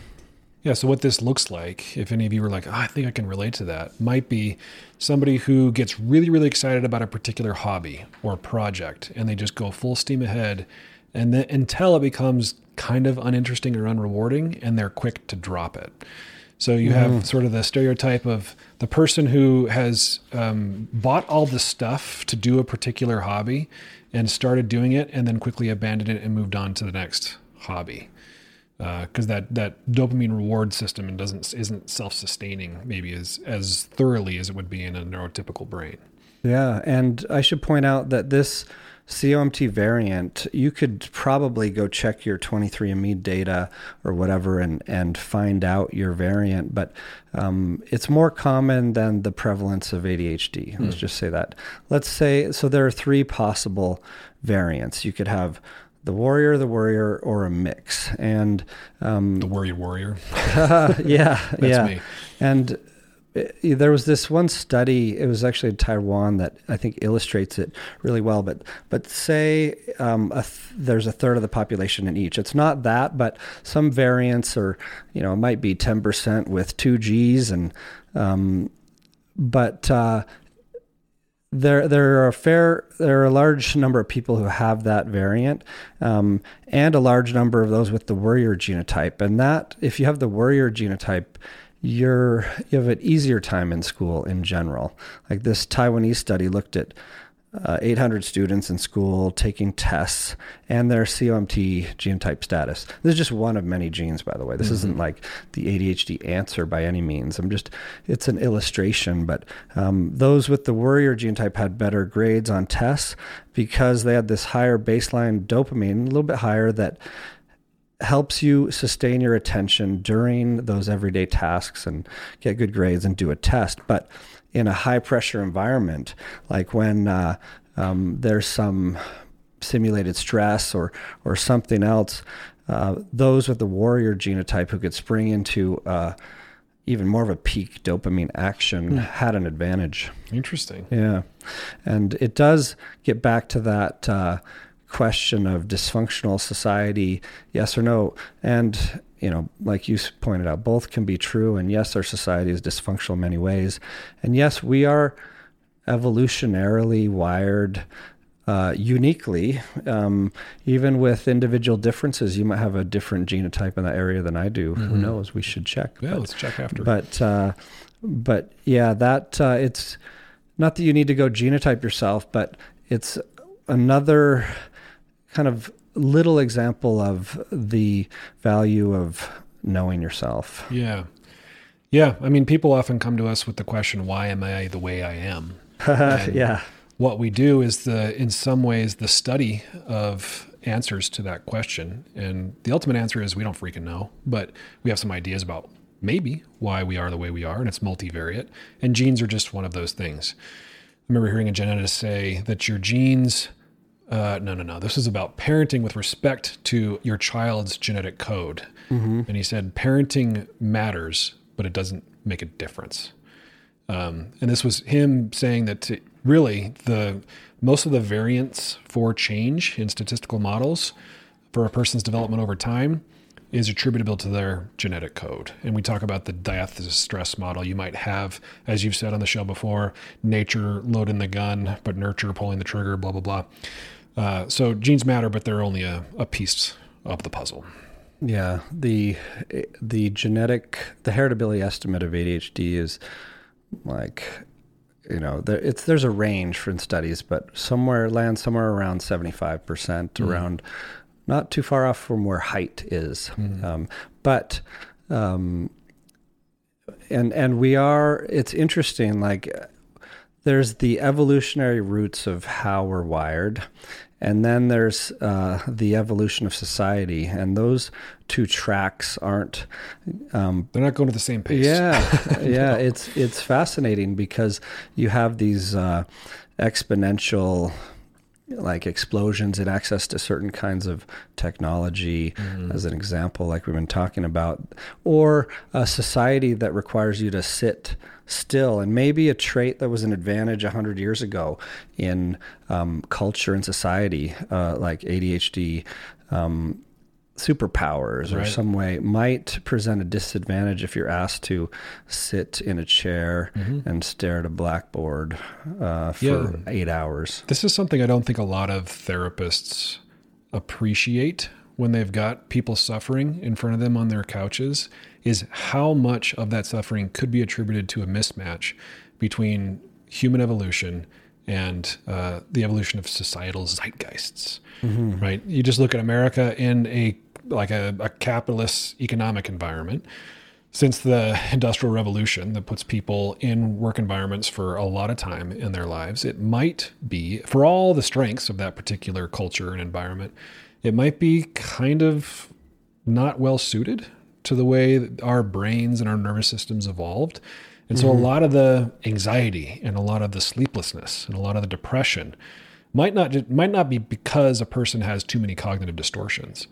Yeah, so what this looks like, if any of you were like, oh, I think I can relate to that, might be somebody who gets really, really excited about a particular hobby or project, and they just go full steam ahead and then, until it becomes kind of uninteresting or unrewarding, and they're quick to drop it. So you mm-hmm. have sort of the stereotype of the person who has um, bought all the stuff to do a particular hobby and started doing it and then quickly abandoned it and moved on to the next hobby. Because uh, that, that dopamine reward system and doesn't isn't self-sustaining maybe as, as thoroughly as it would be in a neurotypical brain. Yeah, and I should point out that this C O M T variant, you could probably go check your twenty-three and me data or whatever and, and find out your variant, but um, it's more common than the prevalence of A D H D. Hmm. Let's just say that. Let's say, so there are three possible variants. You could have the warrior, the warrior, or a mix. And um, the warrior warrior. uh, yeah. That's yeah. me. And it, there was this one study, it was actually in Taiwan that I think illustrates it really well. But but say um, a th- there's a third of the population in each. It's not that, but some variants are, you know, it might be ten percent with two G's. And um, but uh, There, there are a fair, there are a large number of people who have that variant, um, and a large number of those with the warrior genotype. And that, if you have the warrior genotype, you're you have an easier time in school in general. Like this Taiwanese study looked at uh, eight hundred students in school taking tests and their C O M T genotype status. This is just one of many genes, by the way. This mm-hmm. isn't like the A D H D answer by any means. I'm just, it's an illustration, but um, those with the warrior genotype had better grades on tests because they had this higher baseline dopamine, a little bit higher, that helps you sustain your attention during those everyday tasks and get good grades and do a test. But in a high pressure environment, like when uh, um, there's some simulated stress or or something else, uh, those with the warrior genotype who could spring into uh, even more of a peak dopamine action mm. had an advantage. Interesting. Yeah. And it does get back to that uh, question of dysfunctional society, yes or no. And, you know, like you pointed out, both can be true. And yes, our society is dysfunctional in many ways. And yes, we are evolutionarily wired uh, uniquely. Um, even with individual differences, you might have a different genotype in that area than I do. Mm-hmm. Who knows? We should check. Yeah, but, let's check after. But, uh, but yeah, that uh, it's not that you need to go genotype yourself, but it's another kind of little example of the value of knowing yourself. Yeah. Yeah. I mean, people often come to us with the question, why am I the way I am? Yeah. What we do is the, in some ways, the study of answers to that question. And the ultimate answer is we don't freaking know, but we have some ideas about maybe why we are the way we are. And it's multivariate, and genes are just one of those things. I remember hearing a geneticist say that your genes, Uh, no, no, no. This is about parenting with respect to your child's genetic code. Mm-hmm. And he said, parenting matters, but it doesn't make a difference. Um, and this was him saying that to, really the most of the variance for change in statistical models for a person's development over time is attributable to their genetic code. And we talk about the diathesis stress model. You might have, as you've said on the show before, nature loading the gun, but nurture pulling the trigger, blah, blah, blah. Uh, so genes matter, but they're only a, a piece of the puzzle. Yeah. The, the genetic, the heritability estimate of A D H D is like, you know, there, it's, there's a range from studies, but somewhere land somewhere around seventy-five percent, mm. around not too far off from where height is. Mm. Um, but, um, and, and we are, it's interesting, like there's the evolutionary roots of how we're wired, and then there's uh, the evolution of society, and those two tracks aren't... Um, They're not going to the same pace. Yeah, yeah. No. It's it's fascinating because you have these uh, exponential like explosions in access to certain kinds of technology, mm-hmm. as an example, like we've been talking about, or a society that requires you to sit still. And maybe a trait that was an advantage a hundred years ago in um, culture and society, uh, like A D H D um, superpowers right. or some way, might present a disadvantage if you're asked to sit in a chair mm-hmm. and stare at a blackboard uh, for yeah. eight hours. This is something I don't think a lot of therapists appreciate when they've got people suffering in front of them on their couches, is how much of that suffering could be attributed to a mismatch between human evolution and uh, the evolution of societal zeitgeists, mm-hmm. right? You just look at America in a like a, a capitalist economic environment since the Industrial Revolution that puts people in work environments for a lot of time in their lives. It might be, for all the strengths of that particular culture and environment, it might be kind of not well suited to the way that our brains and our nervous systems evolved. And so mm-hmm. a lot of the anxiety and a lot of the sleeplessness and a lot of the depression might not, might not be because a person has too many cognitive distortions.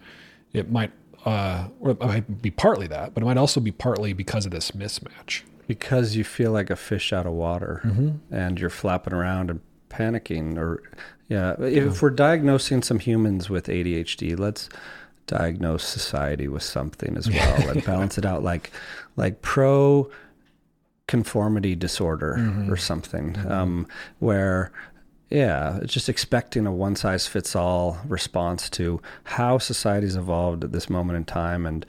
It might, uh, or it might be partly that, but it might also be partly because of this mismatch. Because you feel like a fish out of water mm-hmm. and you're flapping around and panicking or, yeah. If we're diagnosing some humans with A D H D, let's diagnose society with something as well and balance it out like, like pro conformity disorder mm-hmm. or something, mm-hmm. um, where, yeah, just expecting a one size fits all response to how society's evolved at this moment in time and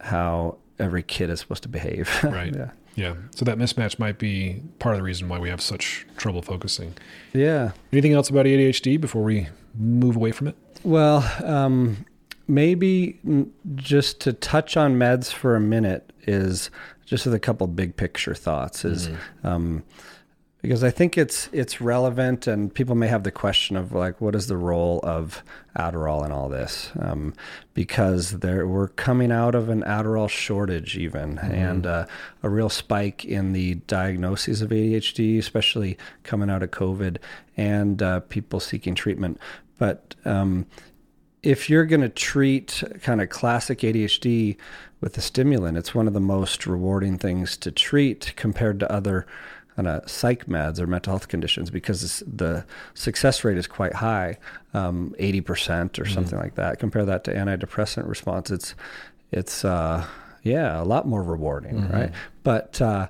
how every kid is supposed to behave. Right. Yeah. Yeah. So that mismatch might be part of the reason why we have such trouble focusing. Yeah. Anything else about A D H D before we move away from it? Well, um, maybe just to touch on meds for a minute is just with a couple big picture thoughts is, mm-hmm. um, because I think it's, it's relevant and people may have the question of like, what is the role of Adderall in all this? Um, because there we're coming out of an Adderall shortage even, mm-hmm. and uh, a real spike in the diagnoses of A D H D, especially coming out of COVID and uh, people seeking treatment. But um, if you're going to treat kind of classic A D H D with a stimulant, it's one of the most rewarding things to treat compared to other kind of psych meds or mental health conditions, because the success rate is quite high, um, eighty percent or something mm. like that. Compare that to antidepressant response. It's, it's, uh, yeah, a lot more rewarding. Mm-hmm. Right. But, uh,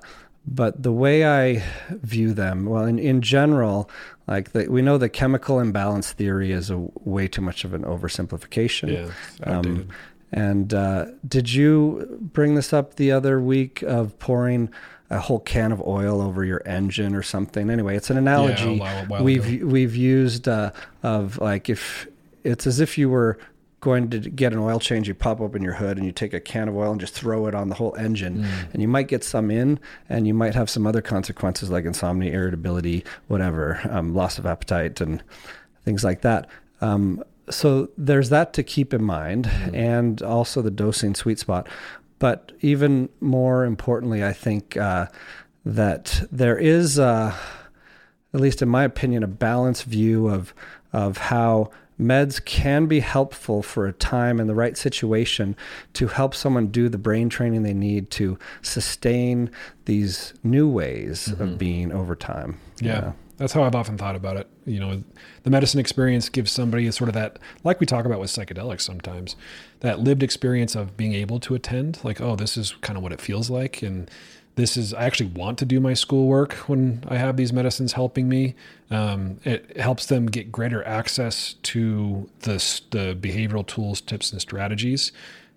but the way I view them, well, in, in general, like the, we know the chemical imbalance theory is a way too much of an oversimplification. Yeah, it's outdated. Um, and uh, did you bring this up the other week of pouring a whole can of oil over your engine or something? Anyway, it's an analogy yeah, a while we've ago. we've used uh, of like, if it's as if you were going to get an oil change, you pop open your hood and you take a can of oil and just throw it on the whole engine. Mm. And you might get some in, and you might have some other consequences like insomnia, irritability, whatever, um, loss of appetite and things like that. Um, so there's that to keep in mind, mm. and also the dosing sweet spot. But even more importantly, I think uh, that there is, uh, at least in my opinion, a balanced view of of how meds can be helpful for a time in the right situation to help someone do the brain training they need to sustain these new ways mm-hmm. of being over time. Yeah. yeah. That's how I've often thought about it. You know, the medicine experience gives somebody sort of that, like we talk about with psychedelics sometimes, that lived experience of being able to attend, like, oh, this is kind of what it feels like. And this is, I actually want to do my schoolwork when I have these medicines helping me. Um, it helps them get greater access to the, the behavioral tools, tips, and strategies,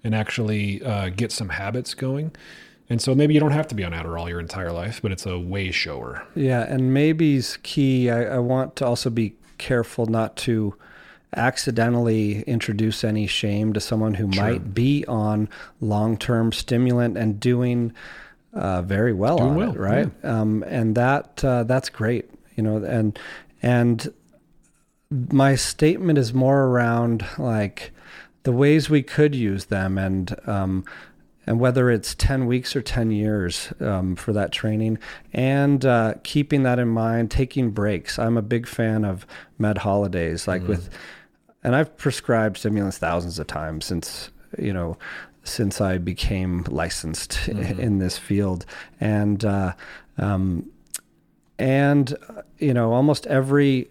and actually uh, get some habits going. And so maybe you don't have to be on Adderall your entire life, but it's a way shower. Yeah, and maybe's key, I, I want to also be careful not to accidentally introduce any shame to someone who sure. might be on long-term stimulant and doing uh, very well doing on well, it, right? Yeah. Um, and that uh, that's great, you know, and, and my statement is more around like the ways we could use them and, um, and whether it's ten weeks or ten years um, for that training, and uh, keeping that in mind, taking breaks. I'm a big fan of med holidays, like mm. with, and I've prescribed stimulants thousands of times since, you know, since I became licensed mm-hmm. in this field. And, uh, um, and, you know, almost every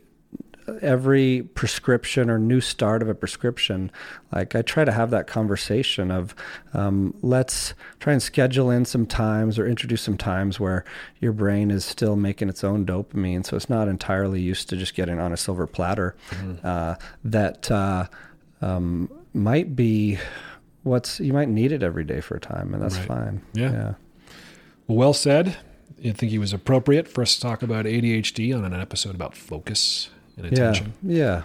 every prescription or new start of a prescription, like I try to have that conversation of, um, let's try and schedule in some times or introduce some times where your brain is still making its own dopamine. So it's not entirely used to just getting on a silver platter, mm-hmm. uh, that, uh, um, might be what's, you might need it every day for a time, and that's right. fine. Yeah. yeah. Well, well said. I think it was appropriate for us to talk about A D H D on an episode about focus and attention. Yeah.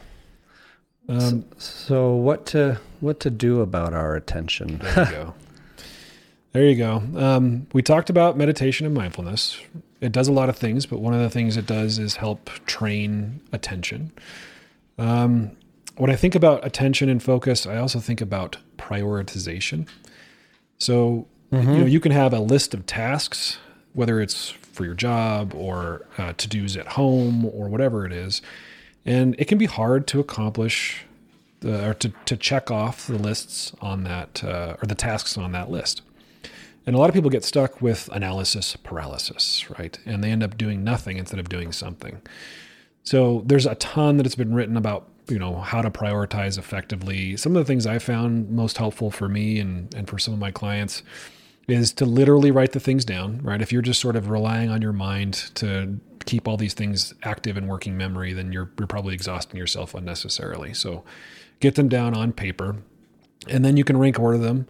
yeah. Um, so, so what to what to do about our attention? There you go. There you go. Um, we talked about meditation and mindfulness. It does a lot of things, but one of the things it does is help train attention. Um, when I think about attention and focus, I also think about prioritization. So mm-hmm. you know, you can have a list of tasks, whether it's for your job or uh, to-dos at home or whatever it is. And it can be hard to accomplish the, or to, to check off the lists on that, uh, or the tasks on that list. And a lot of people get stuck with analysis paralysis, right? And they end up doing nothing instead of doing something. So there's a ton that has been written about, you know, how to prioritize effectively. Some of the things I found most helpful for me and, and for some of my clients is to literally write the things down, right? If you're just sort of relying on your mind to keep all these things active in working memory, then you're, you're probably exhausting yourself unnecessarily. So get them down on paper, and then you can rank order them,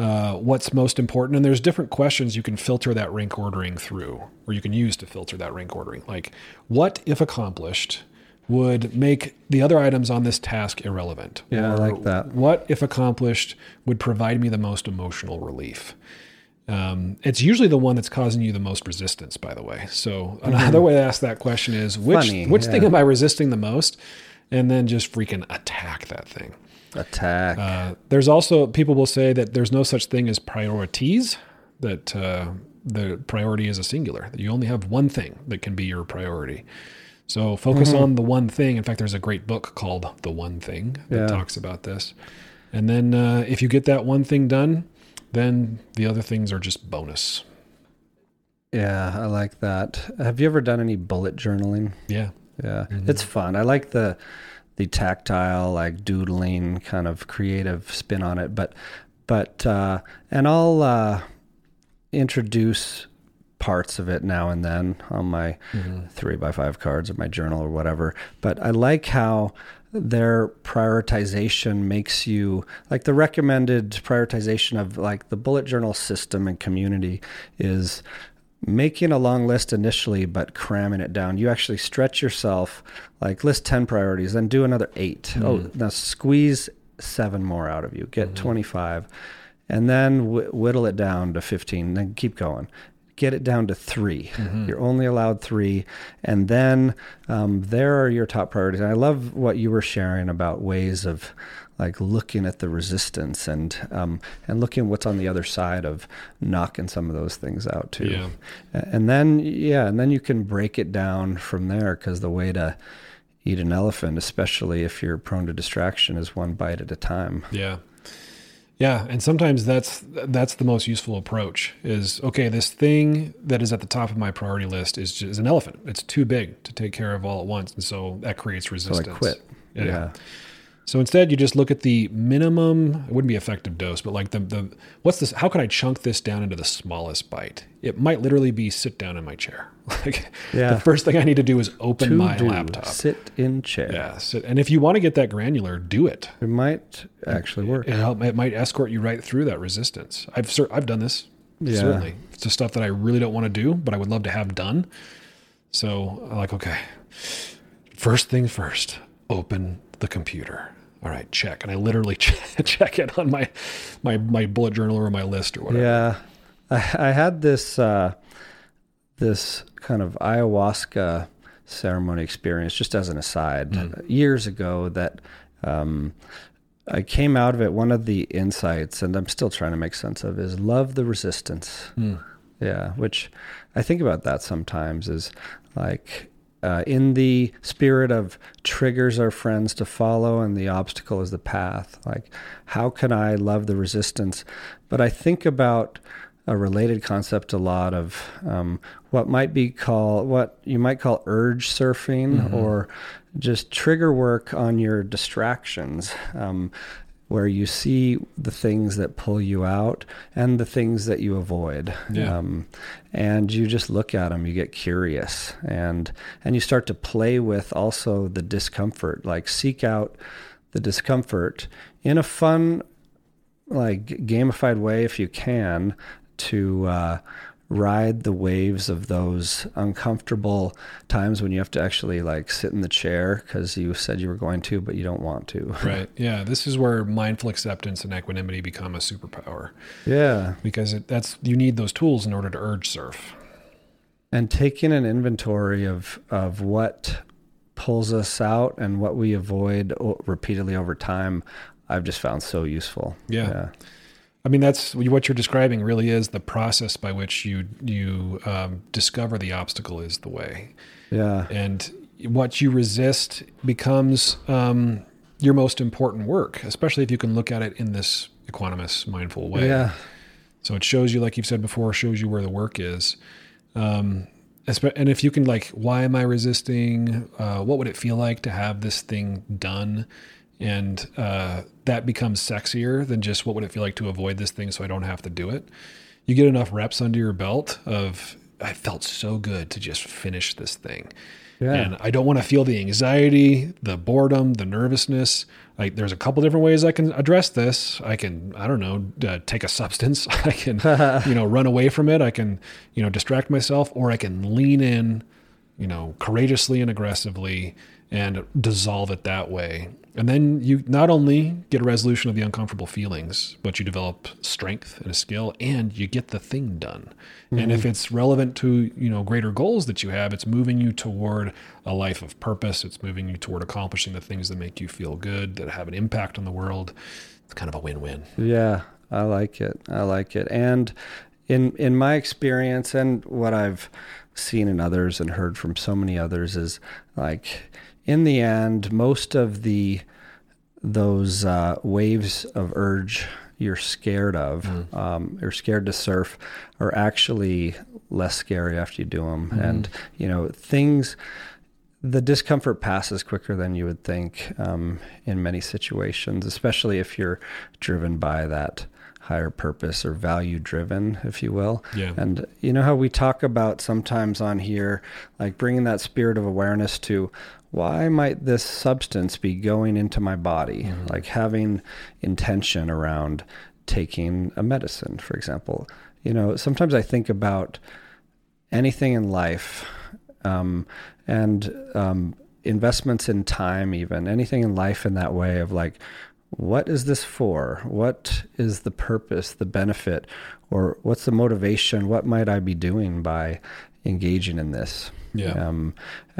uh, what's most important. And there's different questions you can filter that rank ordering through, or you can use to filter that rank ordering. Like, what, if accomplished, would make the other items on this task irrelevant? Yeah, or I like that. What, if accomplished, would provide me the most emotional relief? Um, it's usually the one that's causing you the most resistance, by the way. So mm-hmm. another way to ask that question is, which Funny, which yeah. thing am I resisting the most? And then just freaking attack that thing. Attack. Uh, there's also, people will say that there's no such thing as priorities, that uh, the priority is a singular, that you only have one thing that can be your priority. So focus mm-hmm. on the one thing. In fact, there's a great book called The One Thing that yeah. talks about this. And then uh, if you get that one thing done, then the other things are just bonus. Yeah, I like that. Have you ever done any bullet journaling? Yeah. Yeah, mm-hmm. It's fun. I like the the tactile, like doodling kind of creative spin on it. But, but uh, and I'll uh, introduce parts of it now and then on my mm-hmm. three by five cards or my journal or whatever. But I like how their prioritization makes you, like the recommended prioritization of like the bullet journal system and community is making a long list initially, but cramming it down. You actually stretch yourself, like list ten priorities, then do another eight. Mm-hmm. Oh, now squeeze seven more out of you, get mm-hmm. twenty-five, and then wh- whittle it down to fifteen, then keep going. Get it down to three. Mm-hmm. You're only allowed three. And then um, there are your top priorities. And I love what you were sharing about ways of like looking at the resistance and um, and looking what's on the other side of knocking some of those things out too. Yeah. And then, yeah, and then you can break it down from there, because the way to eat an elephant, especially if you're prone to distraction, is one bite at a time. Yeah. Yeah. And sometimes that's, that's the most useful approach is, okay, this thing that is at the top of my priority list is just is an elephant. It's too big to take care of all at once. And so that creates resistance. So I quit. Yeah. yeah. So instead you just look at the minimum, it wouldn't be effective dose, but like the, the, what's this, how can I chunk this down into the smallest bite? It might literally be sit down in my chair. Like yeah. the first thing I need to do is open to my do, laptop. Sit in chair. Yeah. Sit, and if you want to get that granular, do it. It might actually work. It, it, it might escort you right through that resistance. I've, I've done this. Yeah. Certainly. It's just stuff that I really don't want to do, but I would love to have done. So I'm like, okay, first things first, open the computer. All right, check. And I literally check, check it on my, my, my bullet journal or my list or whatever. Yeah. I, I had this, uh, this kind of ayahuasca ceremony experience, just as an aside, mm. years ago that, um, I came out of it. One of the insights, and I'm still trying to make sense of, is love the resistance. Mm. Yeah. Which I think about that sometimes is like, Uh, in the spirit of triggers are friends to follow and the obstacle is the path. Like, how can I love the resistance? But I think about a related concept a lot of um, what might be called, what you might call urge surfing mm-hmm. or just trigger work on your distractions, um, where you see the things that pull you out and the things that you avoid. Yeah. Um, and you just look at them, you get curious and, and you start to play with also the discomfort, like seek out the discomfort in a fun, like gamified way, if you can, to, uh, ride the waves of those uncomfortable times when you have to actually like sit in the chair because you said you were going to, but you don't want to. Right. Yeah. This is where mindful acceptance and equanimity become a superpower. Yeah. Because it, that's, you need those tools in order to urge surf. And taking an inventory of, of what pulls us out and what we avoid repeatedly over time, I've just found so useful. Yeah. Yeah. I mean, that's what you're describing really is the process by which you, you, um, discover the obstacle is the way. Yeah. And what you resist becomes, um, your most important work, especially if you can look at it in this equanimous, mindful way. Yeah. So it shows you, like you've said before, shows you where the work is. Um, and if you can like, why am I resisting? Uh, what would it feel like to have this thing done? And uh, that becomes sexier than just what would it feel like to avoid this thing so I don't have to do it. You get enough reps under your belt of, I felt so good to just finish this thing. Yeah. And I don't want to feel the anxiety, the boredom, the nervousness. Like there's a couple different ways I can address this. I can, I don't know, uh, take a substance. I can, you know, run away from it. I can, you know, distract myself, or I can lean in, you know, courageously and aggressively and dissolve it that way. And then you not only get a resolution of the uncomfortable feelings, but you develop strength and a skill and you get the thing done. Mm-hmm. And if it's relevant to, you know, greater goals that you have, it's moving you toward a life of purpose. It's moving you toward accomplishing the things that make you feel good, that have an impact on the world. It's kind of a win-win. Yeah, I like it. I like it. And in in my experience and what I've seen in others and heard from so many others is, like, in the end, most of the those uh, waves of urge you're scared of, mm-hmm. um, you're scared to surf, are actually less scary after you do them. Mm-hmm. And, you know, things, the discomfort passes quicker than you would think um, in many situations, especially if you're driven by that higher purpose or value driven, if you will. Yeah. And you know how we talk about sometimes on here, like bringing that spirit of awareness to, why might this substance be going into my body? Mm-hmm. Like having intention around taking a medicine, for example. You know, sometimes I think about anything in life, um, and um, investments in time, even anything in life in that way of like, what is this for? What is the purpose, the benefit, or what's the motivation? What might I be doing by engaging in this? Yeah. Um,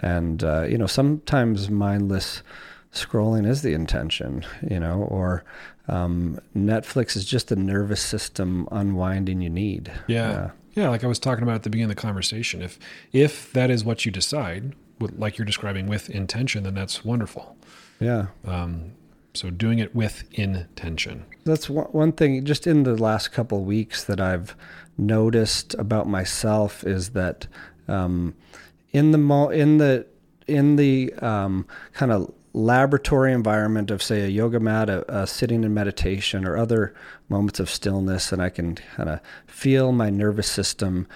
and, uh, you know, sometimes mindless scrolling is the intention, you know, or, um, Netflix is just the nervous system unwinding you need. Yeah. Uh, yeah. Like I was talking about at the beginning of the conversation, if, if that is what you decide, like you're describing, with intention, then that's wonderful. Yeah. Um, so doing it with intention. That's one, one thing just in the last couple of weeks that I've noticed about myself is that, um, in the mo- in the in the um, kind of laboratory environment of, say, a yoga mat, a, a sitting in meditation, or other moments of stillness, and I can kind of feel my nervous system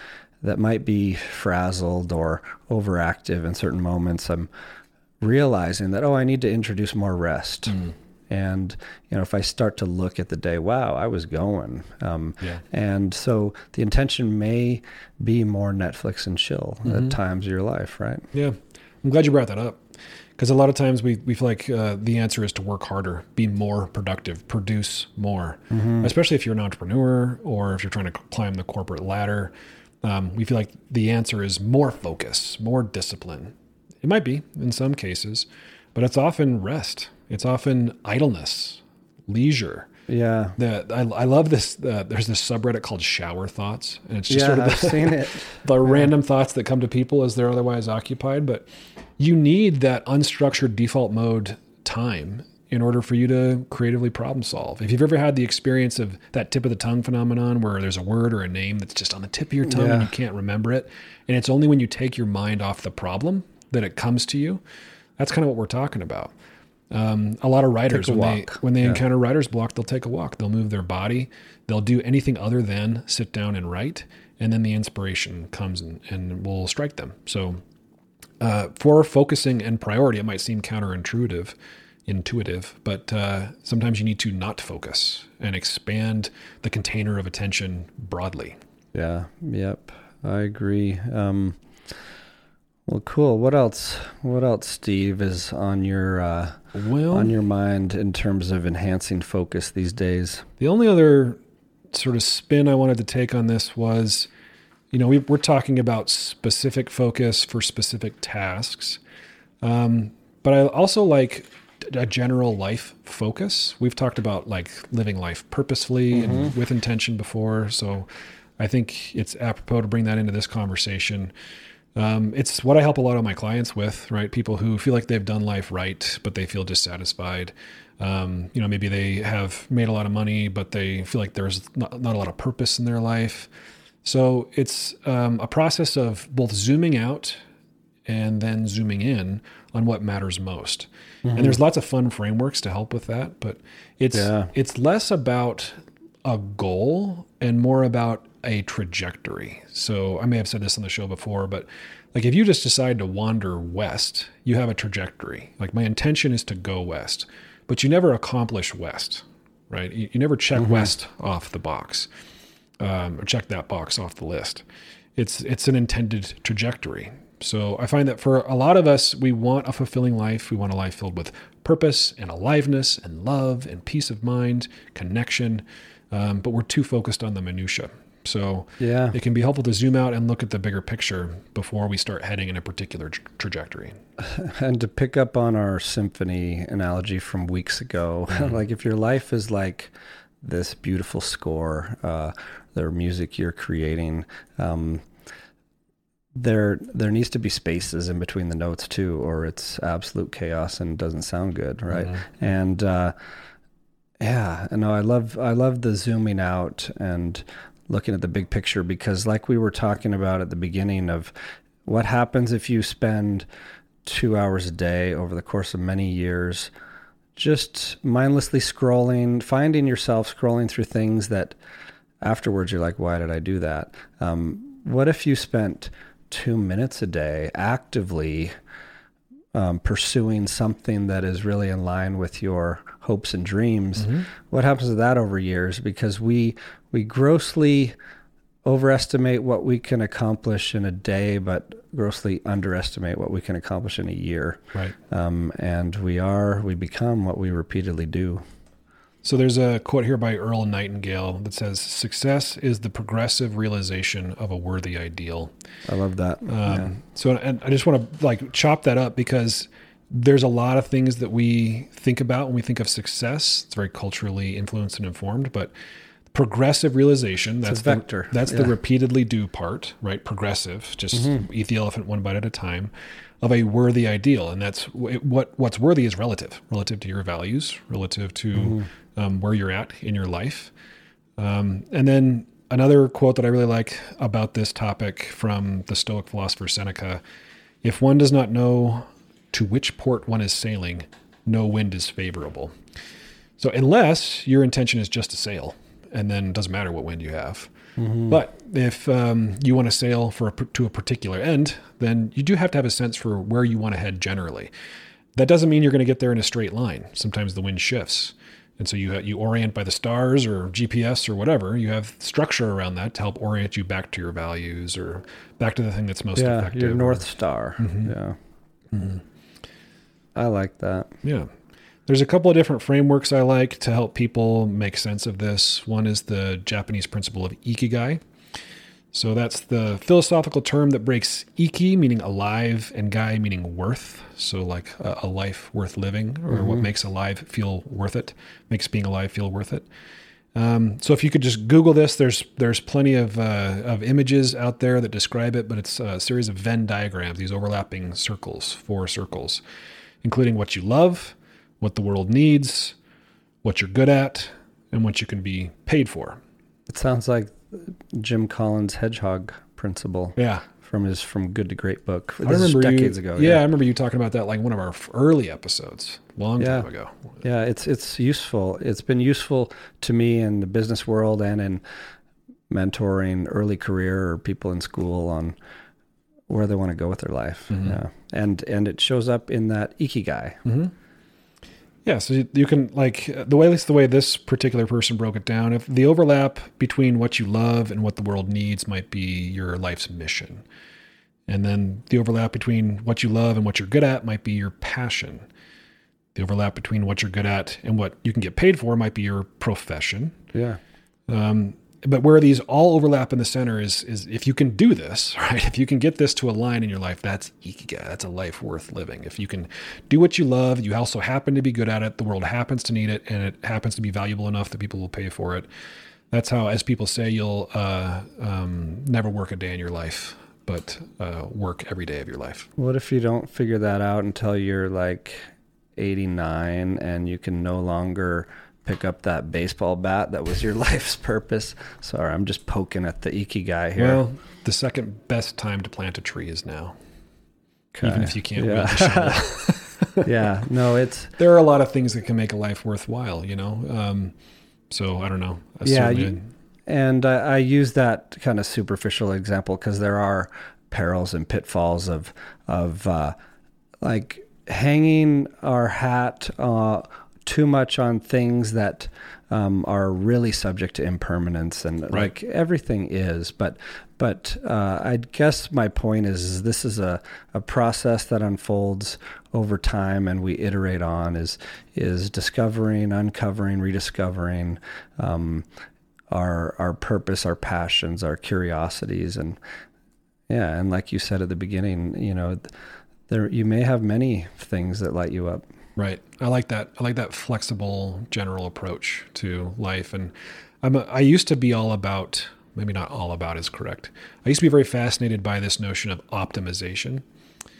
that might be frazzled or overactive in certain moments. I'm realizing that, oh, I need to introduce more rest. Mm. And, you know, if I start to look at the day, wow, I was going. Um, yeah. And so the intention may be more Netflix and chill mm-hmm. at times of your life, right? Yeah. I'm glad you brought that up, because a lot of times we, we feel like uh, the answer is to work harder, be more productive, produce more, mm-hmm. especially if you're an entrepreneur or if you're trying to climb the corporate ladder. Um, we feel like the answer is more focus, more discipline. It might be in some cases, but it's often rest. It's often idleness, leisure. Yeah. The, I, I love this. Uh, there's this subreddit called Shower Thoughts. And it's just yeah, sort of the, I've seen it. the yeah. random thoughts that come to people as they're otherwise occupied. But you need that unstructured default mode time in order for you to creatively problem solve. If you've ever had the experience of that tip of the tongue phenomenon where there's a word or a name that's just on the tip of your tongue yeah. and you can't remember it, and it's only when you take your mind off the problem that it comes to you, that's kind of what we're talking about. Um, a lot of writers, when they, when they yeah. encounter writer's block, they'll take a walk, they'll move their body, they'll do anything other than sit down and write. And then the inspiration comes and, and will strike them. So, uh, for focusing and priority, it might seem counterintuitive, intuitive, but, uh, sometimes you need to not focus and expand the container of attention broadly. Yeah. Yep. I agree. Um, Well, cool. What else? What else, Steve, is on your uh, well, on your mind in terms of enhancing focus these days? The only other sort of spin I wanted to take on this was, you know, we, we're talking about specific focus for specific tasks, um, but I also like a general life focus. We've talked about like living life purposefully mm-hmm. and with intention before, so I think it's apropos to bring that into this conversation. Um, it's what I help a lot of my clients with, right? People who feel like they've done life right, but they feel dissatisfied. Um, you know, maybe they have made a lot of money, but they feel like there's not, not a lot of purpose in their life. So it's, um, a process of both zooming out and then zooming in on what matters most. Mm-hmm. And there's lots of fun frameworks to help with that, but it's, yeah. it's less about a goal and more about a trajectory. So I may have said this on the show before, but like if you just decide to wander west, you have a trajectory. Like my intention is to go west, but you never accomplish west, right? You, you never check mm-hmm. west off the box, um, or check that box off the list. It's, it's an intended trajectory. So I find that for a lot of us, we want a fulfilling life. We want a life filled with purpose and aliveness and love and peace of mind, connection. Um, but we're too focused on the minutia. So yeah. it can be helpful to zoom out and look at the bigger picture before we start heading in a particular tra- trajectory. And to pick up on our symphony analogy from weeks ago, mm-hmm. like if your life is like this beautiful score, uh, the music you're creating, um, there there needs to be spaces in between the notes too, or it's absolute chaos and doesn't sound good, right? Mm-hmm. And uh, yeah, no, I love I love the zooming out and looking at the big picture, because like we were talking about at the beginning of what happens if you spend two hours a day over the course of many years just mindlessly scrolling, finding yourself scrolling through things that afterwards you're like, why did I do that? Um, what if you spent two minutes a day actively um, pursuing something that is really in line with your hopes and dreams? Mm-hmm. What happens to that over years? Because we we grossly overestimate what we can accomplish in a day, but grossly underestimate what we can accomplish in a year. Right. Um, and we are, we become what we repeatedly do. So there's a quote here by Earl Nightingale that says, "Success is the progressive realization of a worthy ideal." I love that. Um, yeah. So, and I just want to like chop that up, because there's a lot of things that we think about when we think of success. It's very culturally influenced and informed, but progressive realization, that's the, that's yeah. the repeatedly do part, right? Progressive, just mm-hmm. eat the elephant one bite at a time, of a worthy ideal. And that's what, what's worthy is relative, relative to your values, relative to mm-hmm. um, where you're at in your life. Um, and then another quote that I really like about this topic from the Stoic philosopher Seneca: "If one does not know to which port one is sailing, no wind is favorable." So unless your intention is just to sail, and then it doesn't matter what wind you have. Mm-hmm. But if um, you want to sail for a, to a particular end, then you do have to have a sense for where you want to head generally. That doesn't mean you're going to get there in a straight line. Sometimes the wind shifts. And so you you orient by the stars or G P S or whatever. You have structure around that to help orient you back to your values or back to the thing that's most yeah, effective. Your North Star. Mm-hmm. Yeah. Mm-hmm. I like that. Yeah. There's a couple of different frameworks I like to help people make sense of this. One is the Japanese principle of Ikigai. So that's the philosophical term that breaks iki, meaning alive, and gai, meaning worth. So like a, a life worth living, or mm-hmm. what makes alive feel worth it, makes being alive feel worth it. Um, so if you could just Google this, there's there's plenty of uh, of images out there that describe it, but it's a series of Venn diagrams, these overlapping circles, four circles, including what you love, what the world needs, what you're good at, and what you can be paid for. It sounds like Jim Collins' hedgehog principle. Yeah. From his From Good to Great book. This I remember decades you, ago. Yeah, yeah, I remember you talking about that like one of our early episodes, long yeah. time ago. Yeah, it's it's useful. It's been useful to me in the business world and in mentoring early career or people in school on where they want to go with their life. Mm-hmm. Yeah. And and it shows up in that Ikigai. Mm-hmm. Yeah, so you can, like, the way, at least the way this particular person broke it down, if the overlap between what you love and what the world needs might be your life's mission. And then the overlap between what you love and what you're good at might be your passion. The overlap between what you're good at and what you can get paid for might be your profession. Yeah. Um, but where these all overlap in the center is, is if you can do this, right? If you can get this to a line in your life, that's Ikigai. That's a life worth living. If you can do what you love, you also happen to be good at it, the world happens to need it, and it happens to be valuable enough that people will pay for it. That's how, as people say, you'll uh, um, never work a day in your life, but uh, work every day of your life. What if you don't figure that out until you're like eighty-nine and you can no longer pick up that baseball bat that was your life's purpose? Sorry, I'm just poking at the Ikigai here. Well, the second best time to plant a tree is now. Okay. Even if you can't yeah. win. yeah, no, it's... There are a lot of things that can make a life worthwhile, you know? Um, so, I don't know. I yeah, you, and I, I use that kind of superficial example because there are perils and pitfalls of, of uh, like, hanging our hat uh too much on things that um, are really subject to impermanence and right. like everything is. But but uh, I guess my point is, is this is a, a process that unfolds over time and we iterate on is, is discovering, uncovering, rediscovering um, our, our purpose, our passions, our curiosities. And yeah, and like you said at the beginning, you know, there you may have many things that light you up. Right. I like that. I like that flexible general approach to life. And I'm a, I used to be all about maybe not all about is correct. I used to be very fascinated by this notion of optimization,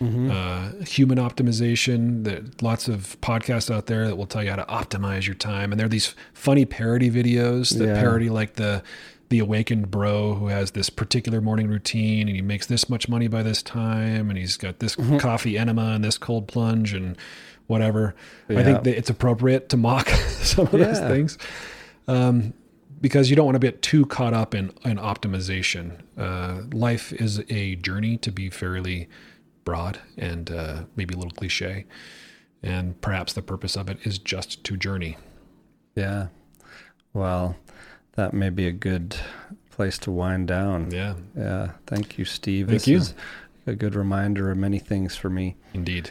mm-hmm. uh, human optimization. There are lots of podcasts out there that will tell you how to optimize your time. And there are these funny parody videos that yeah. parody like the, the awakened bro who has this particular morning routine and he makes this much money by this time. And he's got this mm-hmm. coffee enema and this cold plunge and whatever. Yeah. I think that it's appropriate to mock some of yeah. those things. Um, because you don't want to get too caught up in, in optimization. Uh, life is a journey, to be fairly broad and uh, maybe a little cliche. And perhaps the purpose of it is just to journey. Yeah. Well, that may be a good place to wind down. Yeah. Yeah. Thank you, Steve. Thank this you. Is a good reminder of many things for me. Indeed.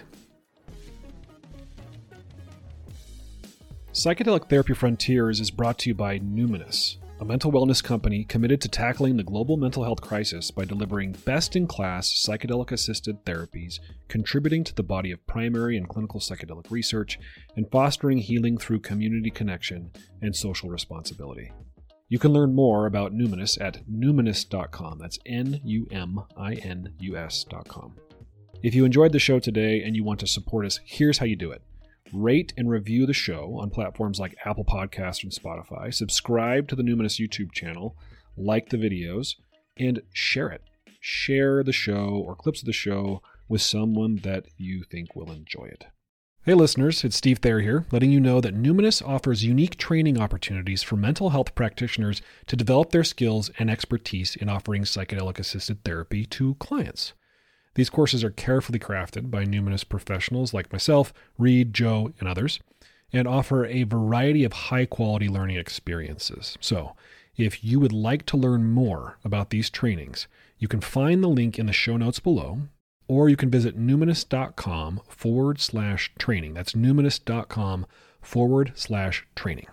Psychedelic Therapy Frontiers is brought to you by Numinus, a mental wellness company committed to tackling the global mental health crisis by delivering best-in-class psychedelic-assisted therapies, contributing to the body of primary and clinical psychedelic research, and fostering healing through community connection and social responsibility. You can learn more about Numinus at numinus dot com. That's N U M I N U S dot com. If you enjoyed the show today and you want to support us, here's how you do it. Rate and review the show on platforms like Apple Podcasts and Spotify. Subscribe to the Numinus YouTube channel, like the videos, and share it. Share the show or clips of the show with someone that you think will enjoy it. Hey listeners, it's Steve Thayer here, letting you know that Numinus offers unique training opportunities for mental health practitioners to develop their skills and expertise in offering psychedelic-assisted therapy to clients. These courses are carefully crafted by Numinus professionals like myself, Reid, Joe, and others, and offer a variety of high-quality learning experiences. So, if you would like to learn more about these trainings, you can find the link in the show notes below, or you can visit numinus dot com forward slash training. That's numinus dot com forward slash training.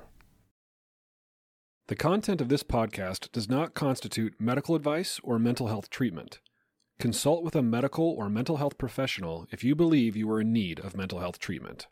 The content of this podcast does not constitute medical advice or mental health treatment. Consult with a medical or mental health professional if you believe you are in need of mental health treatment.